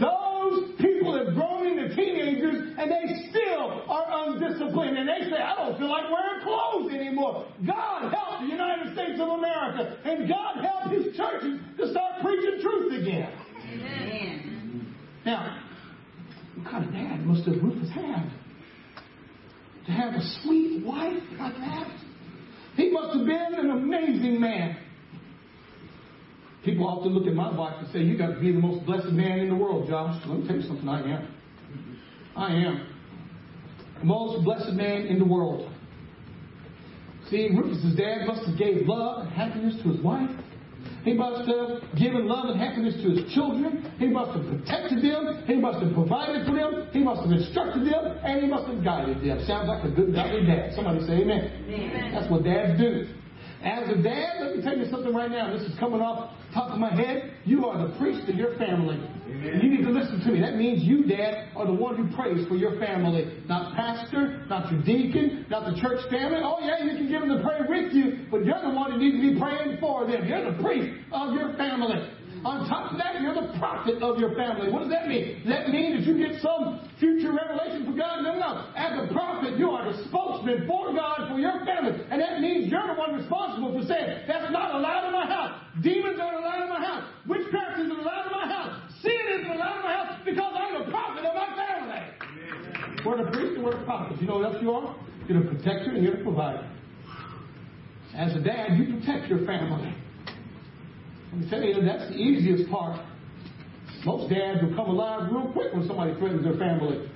Those people have grown into teenagers and they still are undisciplined. And they say, I don't feel like wearing clothes anymore. God help the United States of America. And God help his churches to start preaching truth again. Amen. Now, what kind of dad must have Rufus had? To have a sweet wife like that? He must have been an amazing man. People often look at my wife and say, you got to be the most blessed man in the world, Josh. Let me tell you something, I am. I am. The most blessed man in the world. See, Rufus' dad must have gave love and happiness to his wife. He must have given love and happiness to his children. He must have protected them. He must have provided for them. He must have instructed them. And he must have guided them. Sounds like a good godly dad. Somebody say amen. Amen. That's what dads do. As a dad, let me tell you something right now. This is coming off the top of my head. You are the priest of your family. Amen. You need to listen to me. That means you, Dad, are the one who prays for your family. Not pastor, not your deacon, not the church family. Oh, yeah, you can give them to pray with you, but you're the one who needs to be praying for them. You're the priest of your family. On top of that, you're the prophet of your family. What does that mean? Does that mean that you get some future revelation from God? No, no. As a prophet, you are the spokesman for God, for your family. And that means you're the one responsible for saying, that's not allowed in my house. Demons aren't allowed in my house. Witchcraft isn't allowed in my house. Sin isn't allowed in my house because I'm the prophet of my family. Amen. We're the priest and we're the prophet. You know what else you are? You're the protector and you're the provider. As a dad, you protect your family. Let me tell you, that's the easiest part. Most dads will come alive real quick when somebody threatens their family.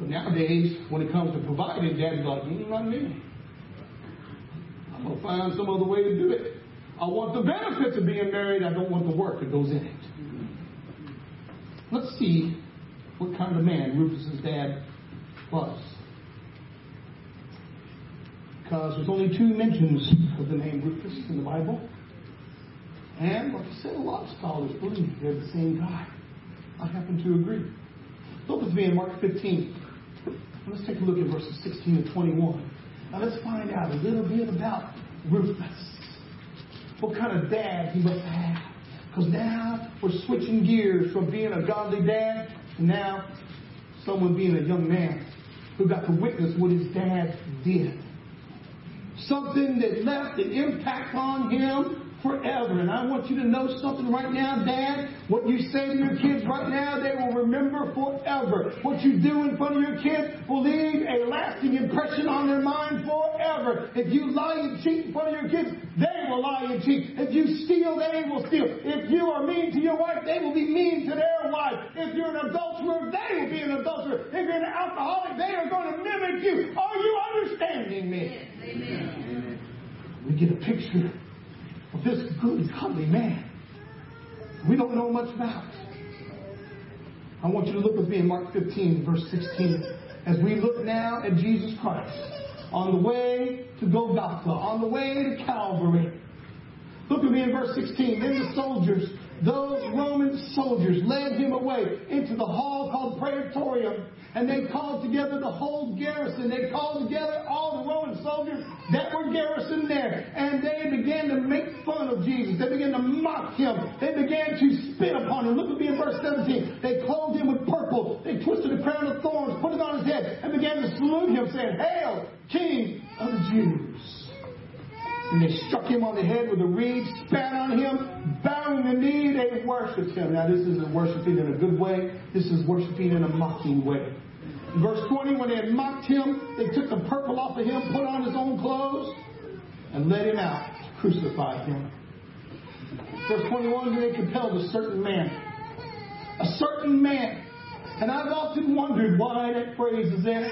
But nowadays, when it comes to providing, dad's like, mm, not me. I'm going to find some other way to do it. I want the benefits of being married. I don't want the work that goes in it. Let's see what kind of man Rufus' dad was. Because there's only two mentions of the name Rufus in the Bible. And like I said, a lot of scholars believe they're the same guy. I happen to agree. Look with me in Mark fifteen. Let's take a look at verses sixteen to twenty-one. Now let's find out a little bit about Rufus. What kind of dad he must have. Because now we're switching gears from being a godly dad to now someone being a young man who got to witness what his dad did. Something that left an impact on him forever. And I want you to know something right now, Dad. What you say to your kids right now, they will remember forever. What you do in front of your kids will leave a lasting impression on their mind forever. If you lie and cheat in front of your kids, they will lie and cheat. If you steal, they will steal. If you are mean to your wife, they will be mean to their wife. If you're an adulterer, they will be an adulterer. If you're an alcoholic, they are going to mimic you. Are you understanding me? Yes, amen. We get a picture of this good, godly man we don't know much about. I want you to look with me in Mark fifteen, verse sixteen, as we look now at Jesus Christ on the way to Golgotha, on the way to Calvary. Look at me in verse sixteen. Then the soldiers, those Roman soldiers, led him away into the hall called Praetorium. And they called together the whole garrison. They called together all the Roman soldiers that were garrisoned there. And they began to make fun of Jesus. They began to mock him. They began to spit upon him. Look at me in verse seventeen. They clothed him with purple. They twisted a crown of thorns, put it on his head, and began to salute him, saying, "Hail, King of the Jews." And they struck him on the head with a reed, spat on him, bowing the knee, they worshipped him. Now this isn't worshiping in a good way. This is worshiping in a mocking way. In verse twenty, when they had mocked him, they took the purple off of him, put on his own clothes, and led him out to crucify him. Verse twenty-one, they compelled a certain man. A certain man. And I've often wondered why that phrase is there.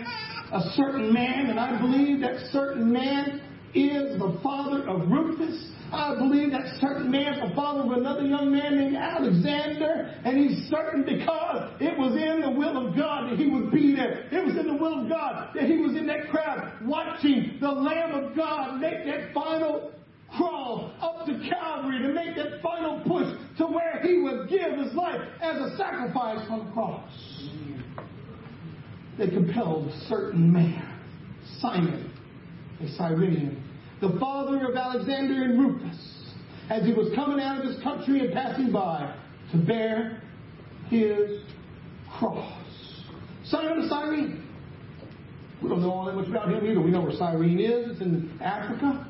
A certain man. And I believe that certain man is the father of Rufus. I believe that certain man is the father of another young man named Alexander, and he's certain because it was in the will of God that he would be there. It was in the will of God that he was in that crowd watching the Lamb of God make that final crawl up to Calvary to make that final push to where he would give his life as a sacrifice on the cross. They compelled a certain man, Simon, a Cyrene, the father of Alexander and Rufus, as he was coming out of his country and passing by, to bear his cross. Simon of Cyrene. We don't know all that much about him either. We know where Cyrene is. It's in Africa.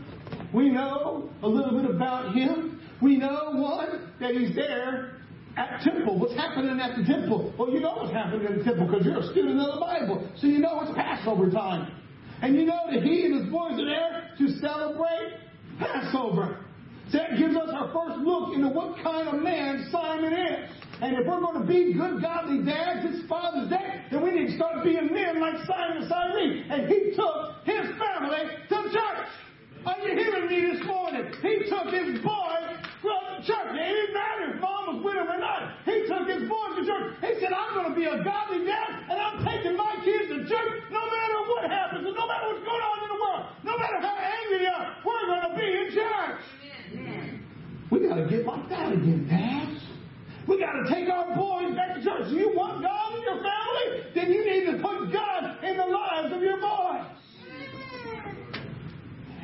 We know a little bit about him. We know, one, that he's there at temple. What's happening at the temple? Well, you know what's happening at the temple because you're a student of the Bible. So you know it's Passover time. And you know that he and his boys are there to celebrate Passover. So that gives us our first look into what kind of man Simon is. And if we're going to be good, godly dads, it's Father's Day, then we need to start being men like Simon and Cyrene. And he took his family to church. Are you hearing me this morning? He took his boys from church. It didn't matter if mom was with him or not. He took his boys to church. He said, "I'm going to be a godly dad, and I'm taking my kids to church no matter what happens, and no matter what's going on in the world, no matter how angry you are, we're going to be in church." Amen. We got to get like that again, dads. We got to take our boys back to church. You want God in your family? Then you need to put God in the lives of your boys.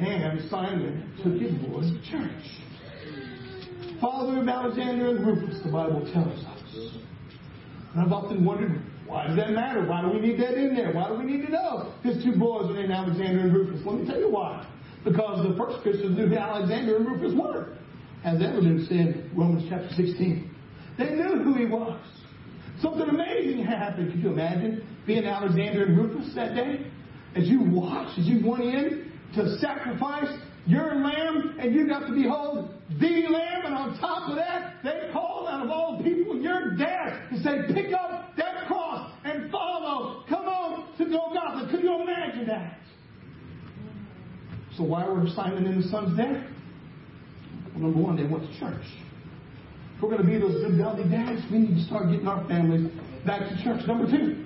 And Simon took his boys to church. Father of Alexander and Rufus, the Bible tells us. And I've often wondered, why does that matter? Why do we need that in there? Why do we need to know his two boys were named Alexander and Rufus? Let me tell you why. Because the first Christians knew who Alexander and Rufus were. As evidenced in Romans chapter sixteen. They knew who he was. Something amazing happened. Could you imagine being Alexander and Rufus that day? As you watched, as you went in to sacrifice your lamb, and you got to behold the lamb, and on top of that, they called out of all people your dad to say, "Pick up that cross and follow. Come on to Golgotha." Could you imagine that? So why were Simon and his sons there? Well, number one, they went to church. If we're going to be those good godly dads, we need to start getting our families back to church. Number two,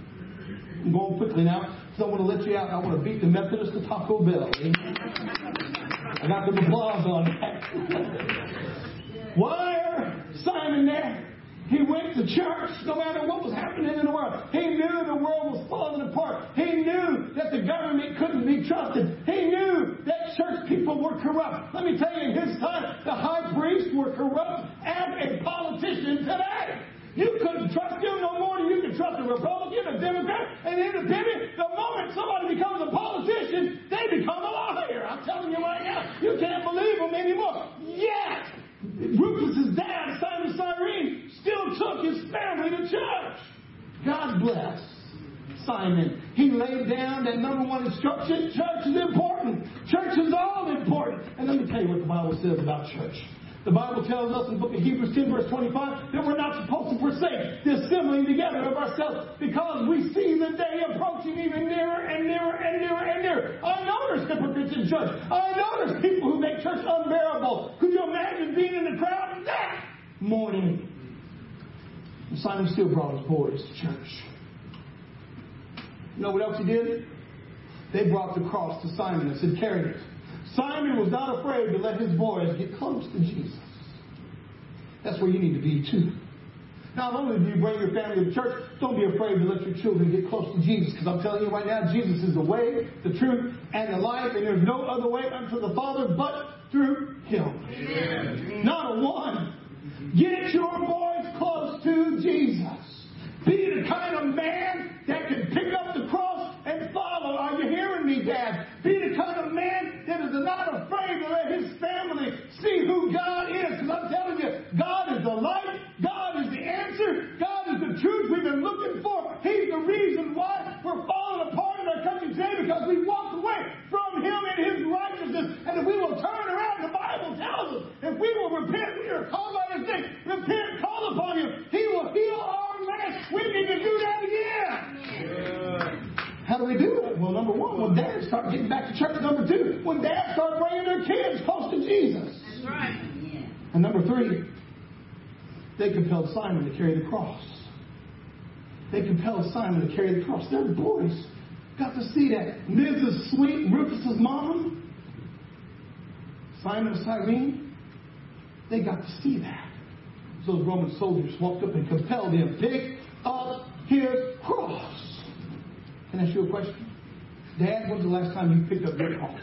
I'm going quickly now, because I want to let you out. I want to beat the Methodist to Taco Bell. Amen. I got the applause on that. wire Simon there. He went to church no matter what was happening in the world. He knew the world was falling apart. He knew that the government couldn't be trusted. He knew that church people were corrupt. Let me tell you, in his time, the high priests were corrupt as a politician today. You couldn't trust them no more than you could trust a Republican, a Democrat, an independent. The moment somebody becomes a politician, they become a liar. I'm telling you right now, you can't believe them anymore. Yet, Rufus' dad, Simon Cyrene, still took his family to church. God bless Simon. He laid down that number one instruction: church is important. Church is all important. And let me tell you what the Bible says about church. The Bible tells us in the book of Hebrews ten, verse twenty-five, that we're not supposed to forsake the assembling together of ourselves, because we see the day approaching even nearer and nearer and nearer and nearer. I know there's hypocrites in church. I know there's people who make church unbearable. Could you imagine being in the crowd that morning? And Simon still brought his boys to church. You know what else he did? They brought the cross to Simon and said, "Carry it." Simon was not afraid to let his boys get close to Jesus. That's where you need to be too. Not only do you bring your family to church, don't be afraid to let your children get close to Jesus. Because I'm telling you right now, Jesus is the way, the truth, and the life. And there's no other way unto the Father but through Him. Amen. Not a one. Get your boys close to Jesus. Be the kind of man that can pick up the cross and follow. Are you hearing me, Dad? Be the kind of man that is not afraid to let his family see who God is. Because I'm telling you, God is the light. God is the answer. God is the truth we've been looking for. He's the reason why we're falling apart in our country today, because we walked away from Him and His righteousness. And if we will turn around, the Bible tells us, if we will repent, we are called by His name. Repent, call upon Him. He will heal our land. We need to do that again. Yeah. How do we do that? Well, number one, when dads start getting back to church. Number two, when dads start bringing their kids close to Jesus. That's right. Yeah. And number three, they compelled Simon to carry the cross. They compelled Simon to carry the cross. Their boys got to see that. Missus Sweet, Rufus' mom, Simon and Cyrene, they got to see that. So those Roman soldiers walked up and compelled him, pick up his cross. Can I ask you a question? Dad, when's the last time you picked up your cross?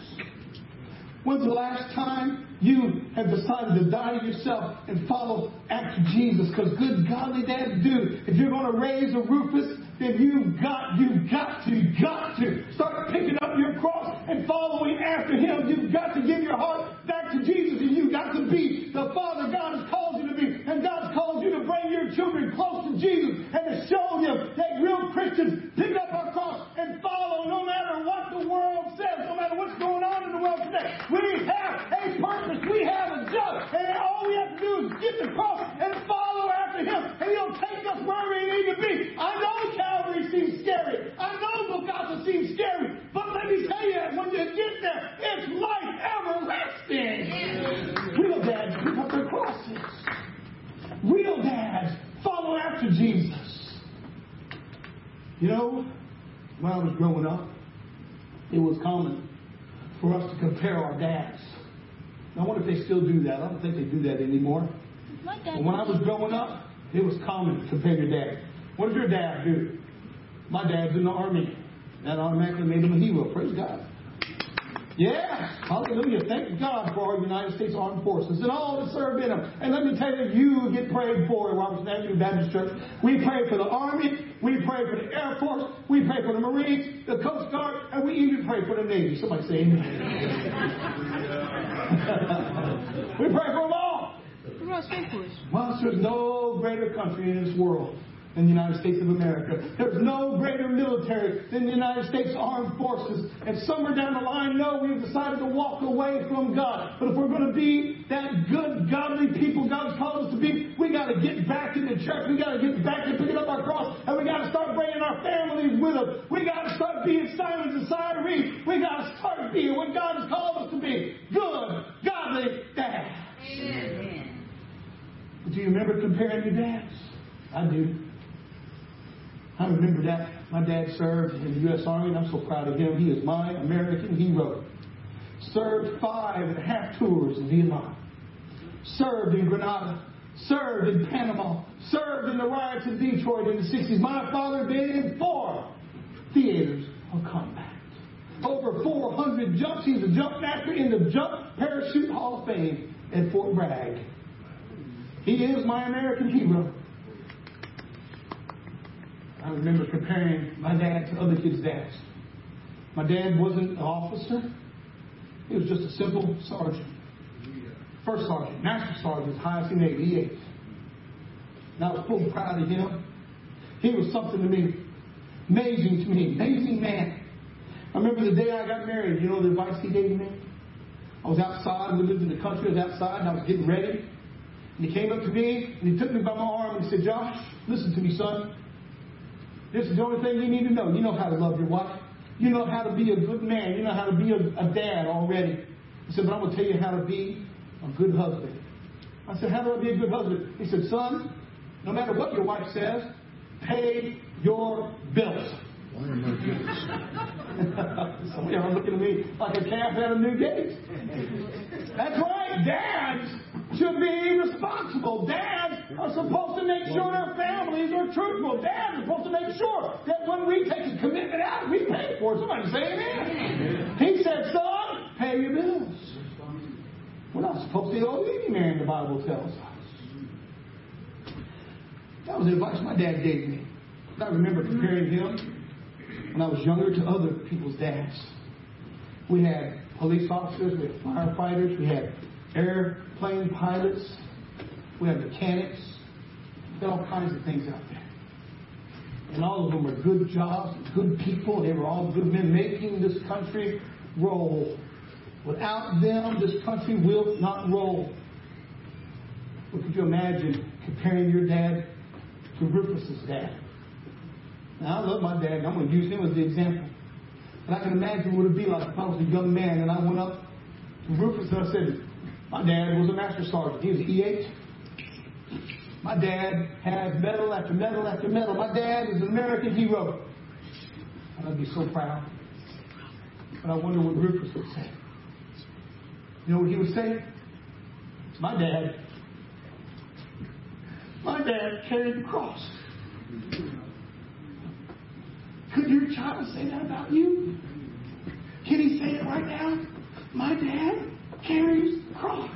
When's the last time you have decided to die to yourself and follow after Jesus? Because good godly dads do. If you're going to raise a Rufus, then you've got, you've got to, you've got to start picking up your cross and following after Him. You've got to give your heart back to Jesus, and you've got to be the Father God has called you to be. And God's called you to bring your children close to Jesus and to show them that real Christians pick up our cross and follow no matter what the world says, no matter what's going on in the world today. We have a purpose. We have a job. And all we have to do is get the cross and follow after Him. And He'll take us where we need to be. I know Calvary seems scary. I know Golgotha seems scary. But let me tell you, when you get there, it's life everlasting. Yeah. Real dads pick up their crosses. Real dads follow after Jesus. You know, when I was growing up, it was common for us to compare our dads. I wonder if they still do that. I don't think they do that anymore. But when I was growing up, it was common to compare your dad. What did your dad do? My dad's in the army. That automatically made him a hero. Praise God. Yeah. Hallelujah. Thank God for our United States Armed Forces and all that served in them. And let me tell you, you get prayed for at Robertson Avenue Baptist Church. We pray for the Army. We pray for the Air Force. We pray for the Marines, the Coast Guard, and we even pray for the Navy. Somebody say amen. We pray for them all. Well, there's no greater country in this world than the United States of America. There's no greater military than the United States Armed Forces. And somewhere down the line, no, we've decided to walk away from God. But if we're going to be that good, godly people God's called us to be, we got to get back in the church. We got to get back and pick up our cross. And we got to start bringing our families with us. We got to start being Simons and Cyrenes. We got to start being what God has called us to be. Good, godly dads. Amen. Do you remember comparing your dads? I do. I remember that. My dad served in the U S Army, and I'm so proud of him. He is my American hero. Served five and a half tours in Vietnam. served in Grenada, served in Panama, served in the riots in Detroit in the sixties. My father did in four theaters of combat. Over four hundred jumps. He's a jump master in the Jump Parachute Hall of Fame at Fort Bragg. He is my American hero. I remember comparing my dad to other kids' dads. My dad wasn't an officer. He was just a simple sergeant. First sergeant, master sergeant, highest in eighty-eight. And I was full of pride of him. He was something to me. Amazing to me. Amazing man. I remember the day I got married. You know the advice he gave me? I was outside. We lived in the country. I was outside and I was getting ready. And he came up to me and he took me by my arm and he said, "Josh, listen to me, son. This is the only thing you need to know. You know how to love your wife. You know how to be a good man. You know how to be a, a dad already." He said, "But I'm going to tell you how to be a good husband." I said, "How do I be a good husband?" He said, "Son, no matter what your wife says, pay your bills." Why are my bills? Some of y'all are looking at me like a calf out of Newgate. That's right, dads should be responsible. Dads are supposed to make sure their families are truthful. Dads are supposed to make sure that when we take a commitment out, we pay for it. Somebody say amen. He said, "Son, pay your bills." We're not supposed to be old any man, the Bible tells us. That was the advice my dad gave me. I remember comparing him when I was younger to other people's dads. We had police officers, we had firefighters, we had airplane pilots, we had mechanics, we had all kinds of things out there. And all of them were good jobs, good people. They were all good men making this country roll. Without them, this country will not roll. What could you imagine comparing your dad to Rufus's dad? Now, I love my dad, and I'm going to use him as the example. But I can imagine what it would be like if I was a young man and I went up to Rufus and I said, "My dad was a master sergeant. He was an E eight. My dad had medal after medal after medal. My dad is an American hero." And I'd be so proud. But I wonder what Rufus would say. You know what he would say? "My dad, my dad carried the cross." Could your child say that about you? Can he say it right now? "My dad carries the cross.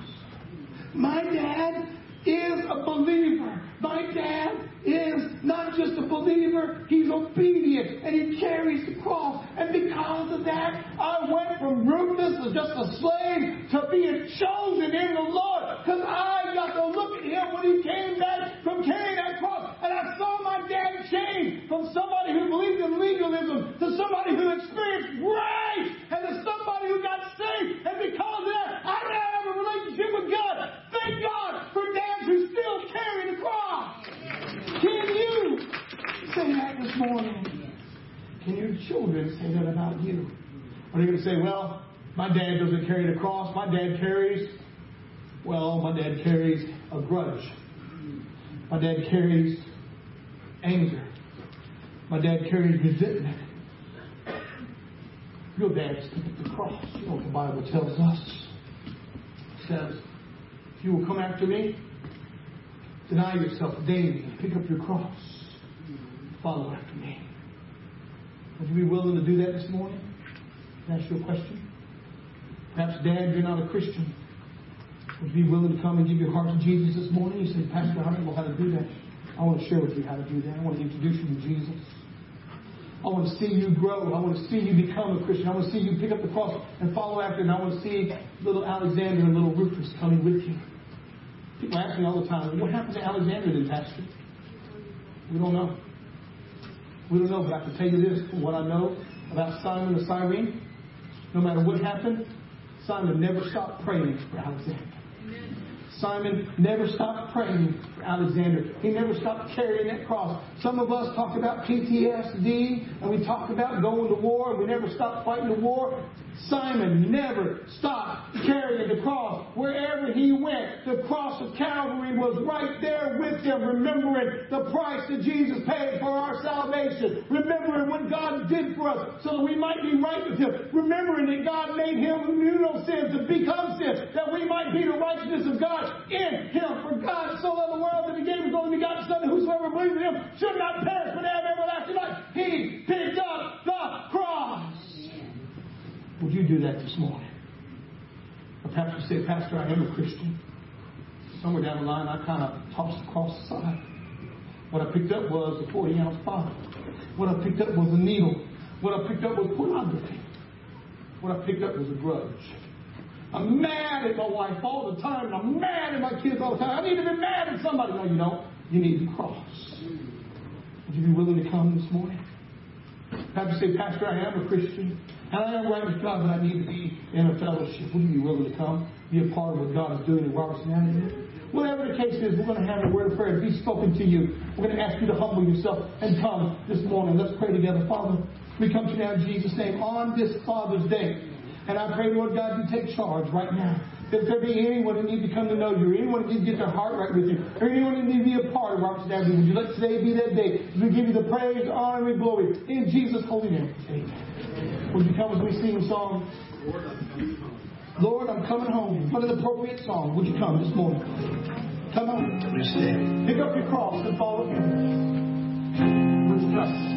My dad is a believer. My dad is not just a believer, he's obedient, and he carries the cross. And because of that, I went from Rufus as just a slave to being chosen in the Lord, because I got to look at him when he came back from carrying that cross. And I saw my dad change from somebody who believed in legalism to somebody who experienced grace and to somebody who got saved. And because of that, I now have a relationship with God." Thank God for dads who still carry the cross. Can you say that this morning? Can your children say that about you? Are they going to say, "Well, my dad doesn't carry the cross. My dad carries, well, my dad carries a grudge. My dad carries anger. My dad carries resentment." Your dad's at the cross. You know what the Bible tells us. It says, "If you will come after me, deny yourself daily, pick up your cross, follow after me." Would you be willing to do that this morning? Can I ask you a question? Perhaps, Dad, you're not a Christian. Would you be willing to come and give your heart to Jesus this morning? You say, "Pastor, I don't know how to do that." I want to share with you how to do that. I want to introduce you to Jesus. I want to see you grow. I want to see you become a Christian. I want to see you pick up the cross and follow after it. And I want to see little Alexander and little Rufus coming with you. People ask me all the time, "What happened to Alexander then, Pastor?" We don't know. We don't know, but I can tell you this from what I know about Simon of Cyrene. No matter what happened, Simon never stopped praying for Alexander. Simon never stopped praying for Alexander. He never stopped carrying that cross. Some of us talk about P T S D, and we talk about going to war, and we never stop fighting the war. Simon never stopped carrying the cross. Wherever he went, the cross of Calvary was right there with him, remembering the price that Jesus paid for our salvation, remembering what God did for us so that we might be right with him, remembering that God made him who knew no sin to become sin, that we might be the righteousness of God in one should not perish but have everlasting life. He picked up the cross. Would you do that this morning? Or perhaps you say, Pastor, I am a Christian. Somewhere down the line, I kind of tossed across the side. What I picked up was a forty-ounce bottle. What I picked up was a needle. What I picked up was pornography. What I picked up was a grudge. I'm mad at my wife all the time, and I'm mad at my kids all the time. I need to be mad at somebody. No, you don't. You need the cross. Would you be willing to come this morning? I have to say, Pastor, I am a Christian, and I am right with God, but I need to be in a fellowship. Would you be willing to come? Be a part of what God is doing in Robertson Avenue? Whatever the case is, we're going to have a word of prayer. If He's spoken to you, we're going to ask you to humble yourself and come this morning. Let's pray together. Father, we come to you now in Jesus' name on this Father's Day. And I pray, Lord God, you take charge right now. If there be anyone who needs to come to know you, or anyone who needs to get their heart right with you, or anyone who needs to be a part of Robertson Avenue, would you let today be that day? We give you the praise, honor, and glory in Jesus' holy name. Amen. Would you come as we sing the song? Lord, I'm coming home. Lord, I'm coming home. What an appropriate song. Would you come this morning? Come on. Pick up your cross and follow Him. Let's trust.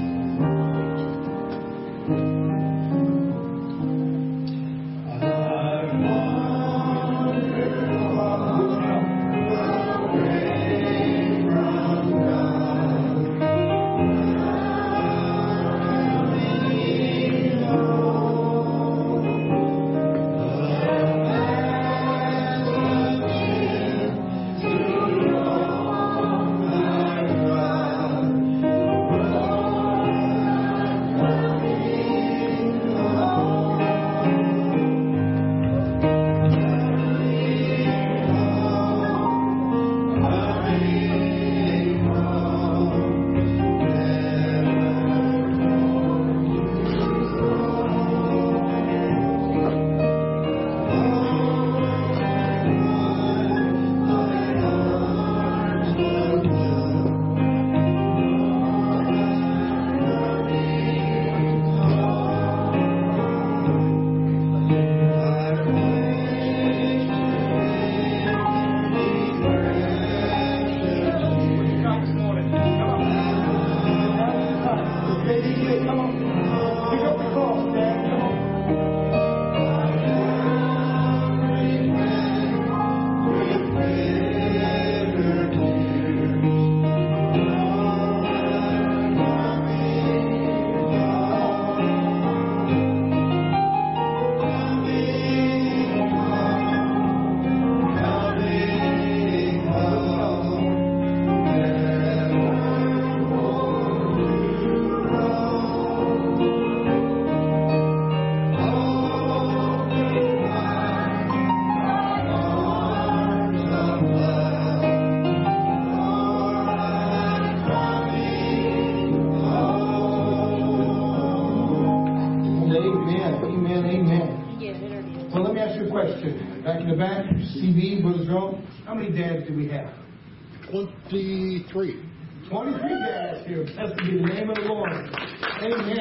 twenty-three. twenty-three dads here. Blessed be the name of the Lord. Amen.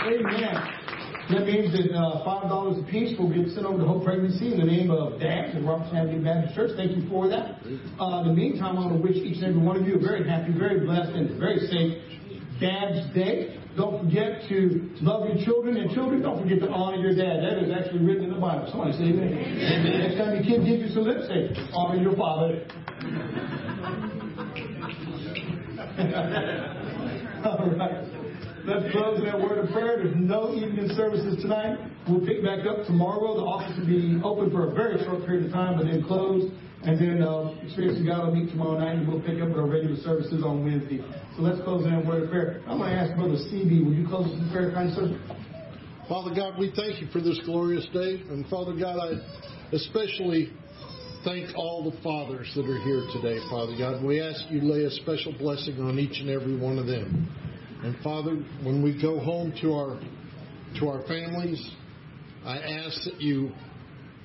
Amen. That means that uh, five dollars a piece will get sent over to Hope Pregnancy in the name of Dads and Robertson Avenue Baptist Church. Thank you for that. Uh, in the meantime, I want to wish each and every one of you a very happy, very blessed, and very safe Dad's Day. Don't forget to love your children, and children, don't forget to honor your dad. That is actually written in the Bible. Somebody say amen. Amen. Next time your kid gives you some lip, say, honor your father. All right. Let's close that word of prayer. There's no evening services tonight. We'll pick back up tomorrow. The office will be open for a very short period of time, but then closed. And then uh, Experiencing God will meet tomorrow night, and we'll pick up with our regular services on Wednesday. So let's close that word of prayer. I'm going to ask Brother C B, will you close us in prayer, kind sir? Father God, we thank you for this glorious day. And Father God, I especially thank all the fathers that are here today, Father God. We ask you lay a special blessing on each and every one of them. And Father, when we go home to our to our families, I ask that you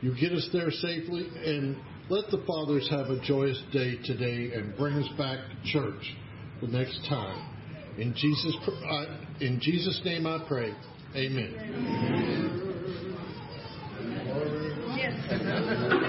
you get us there safely, and let the fathers have a joyous day today and bring us back to church the next time. In Jesus uh, in Jesus' name I pray. Amen. Yes.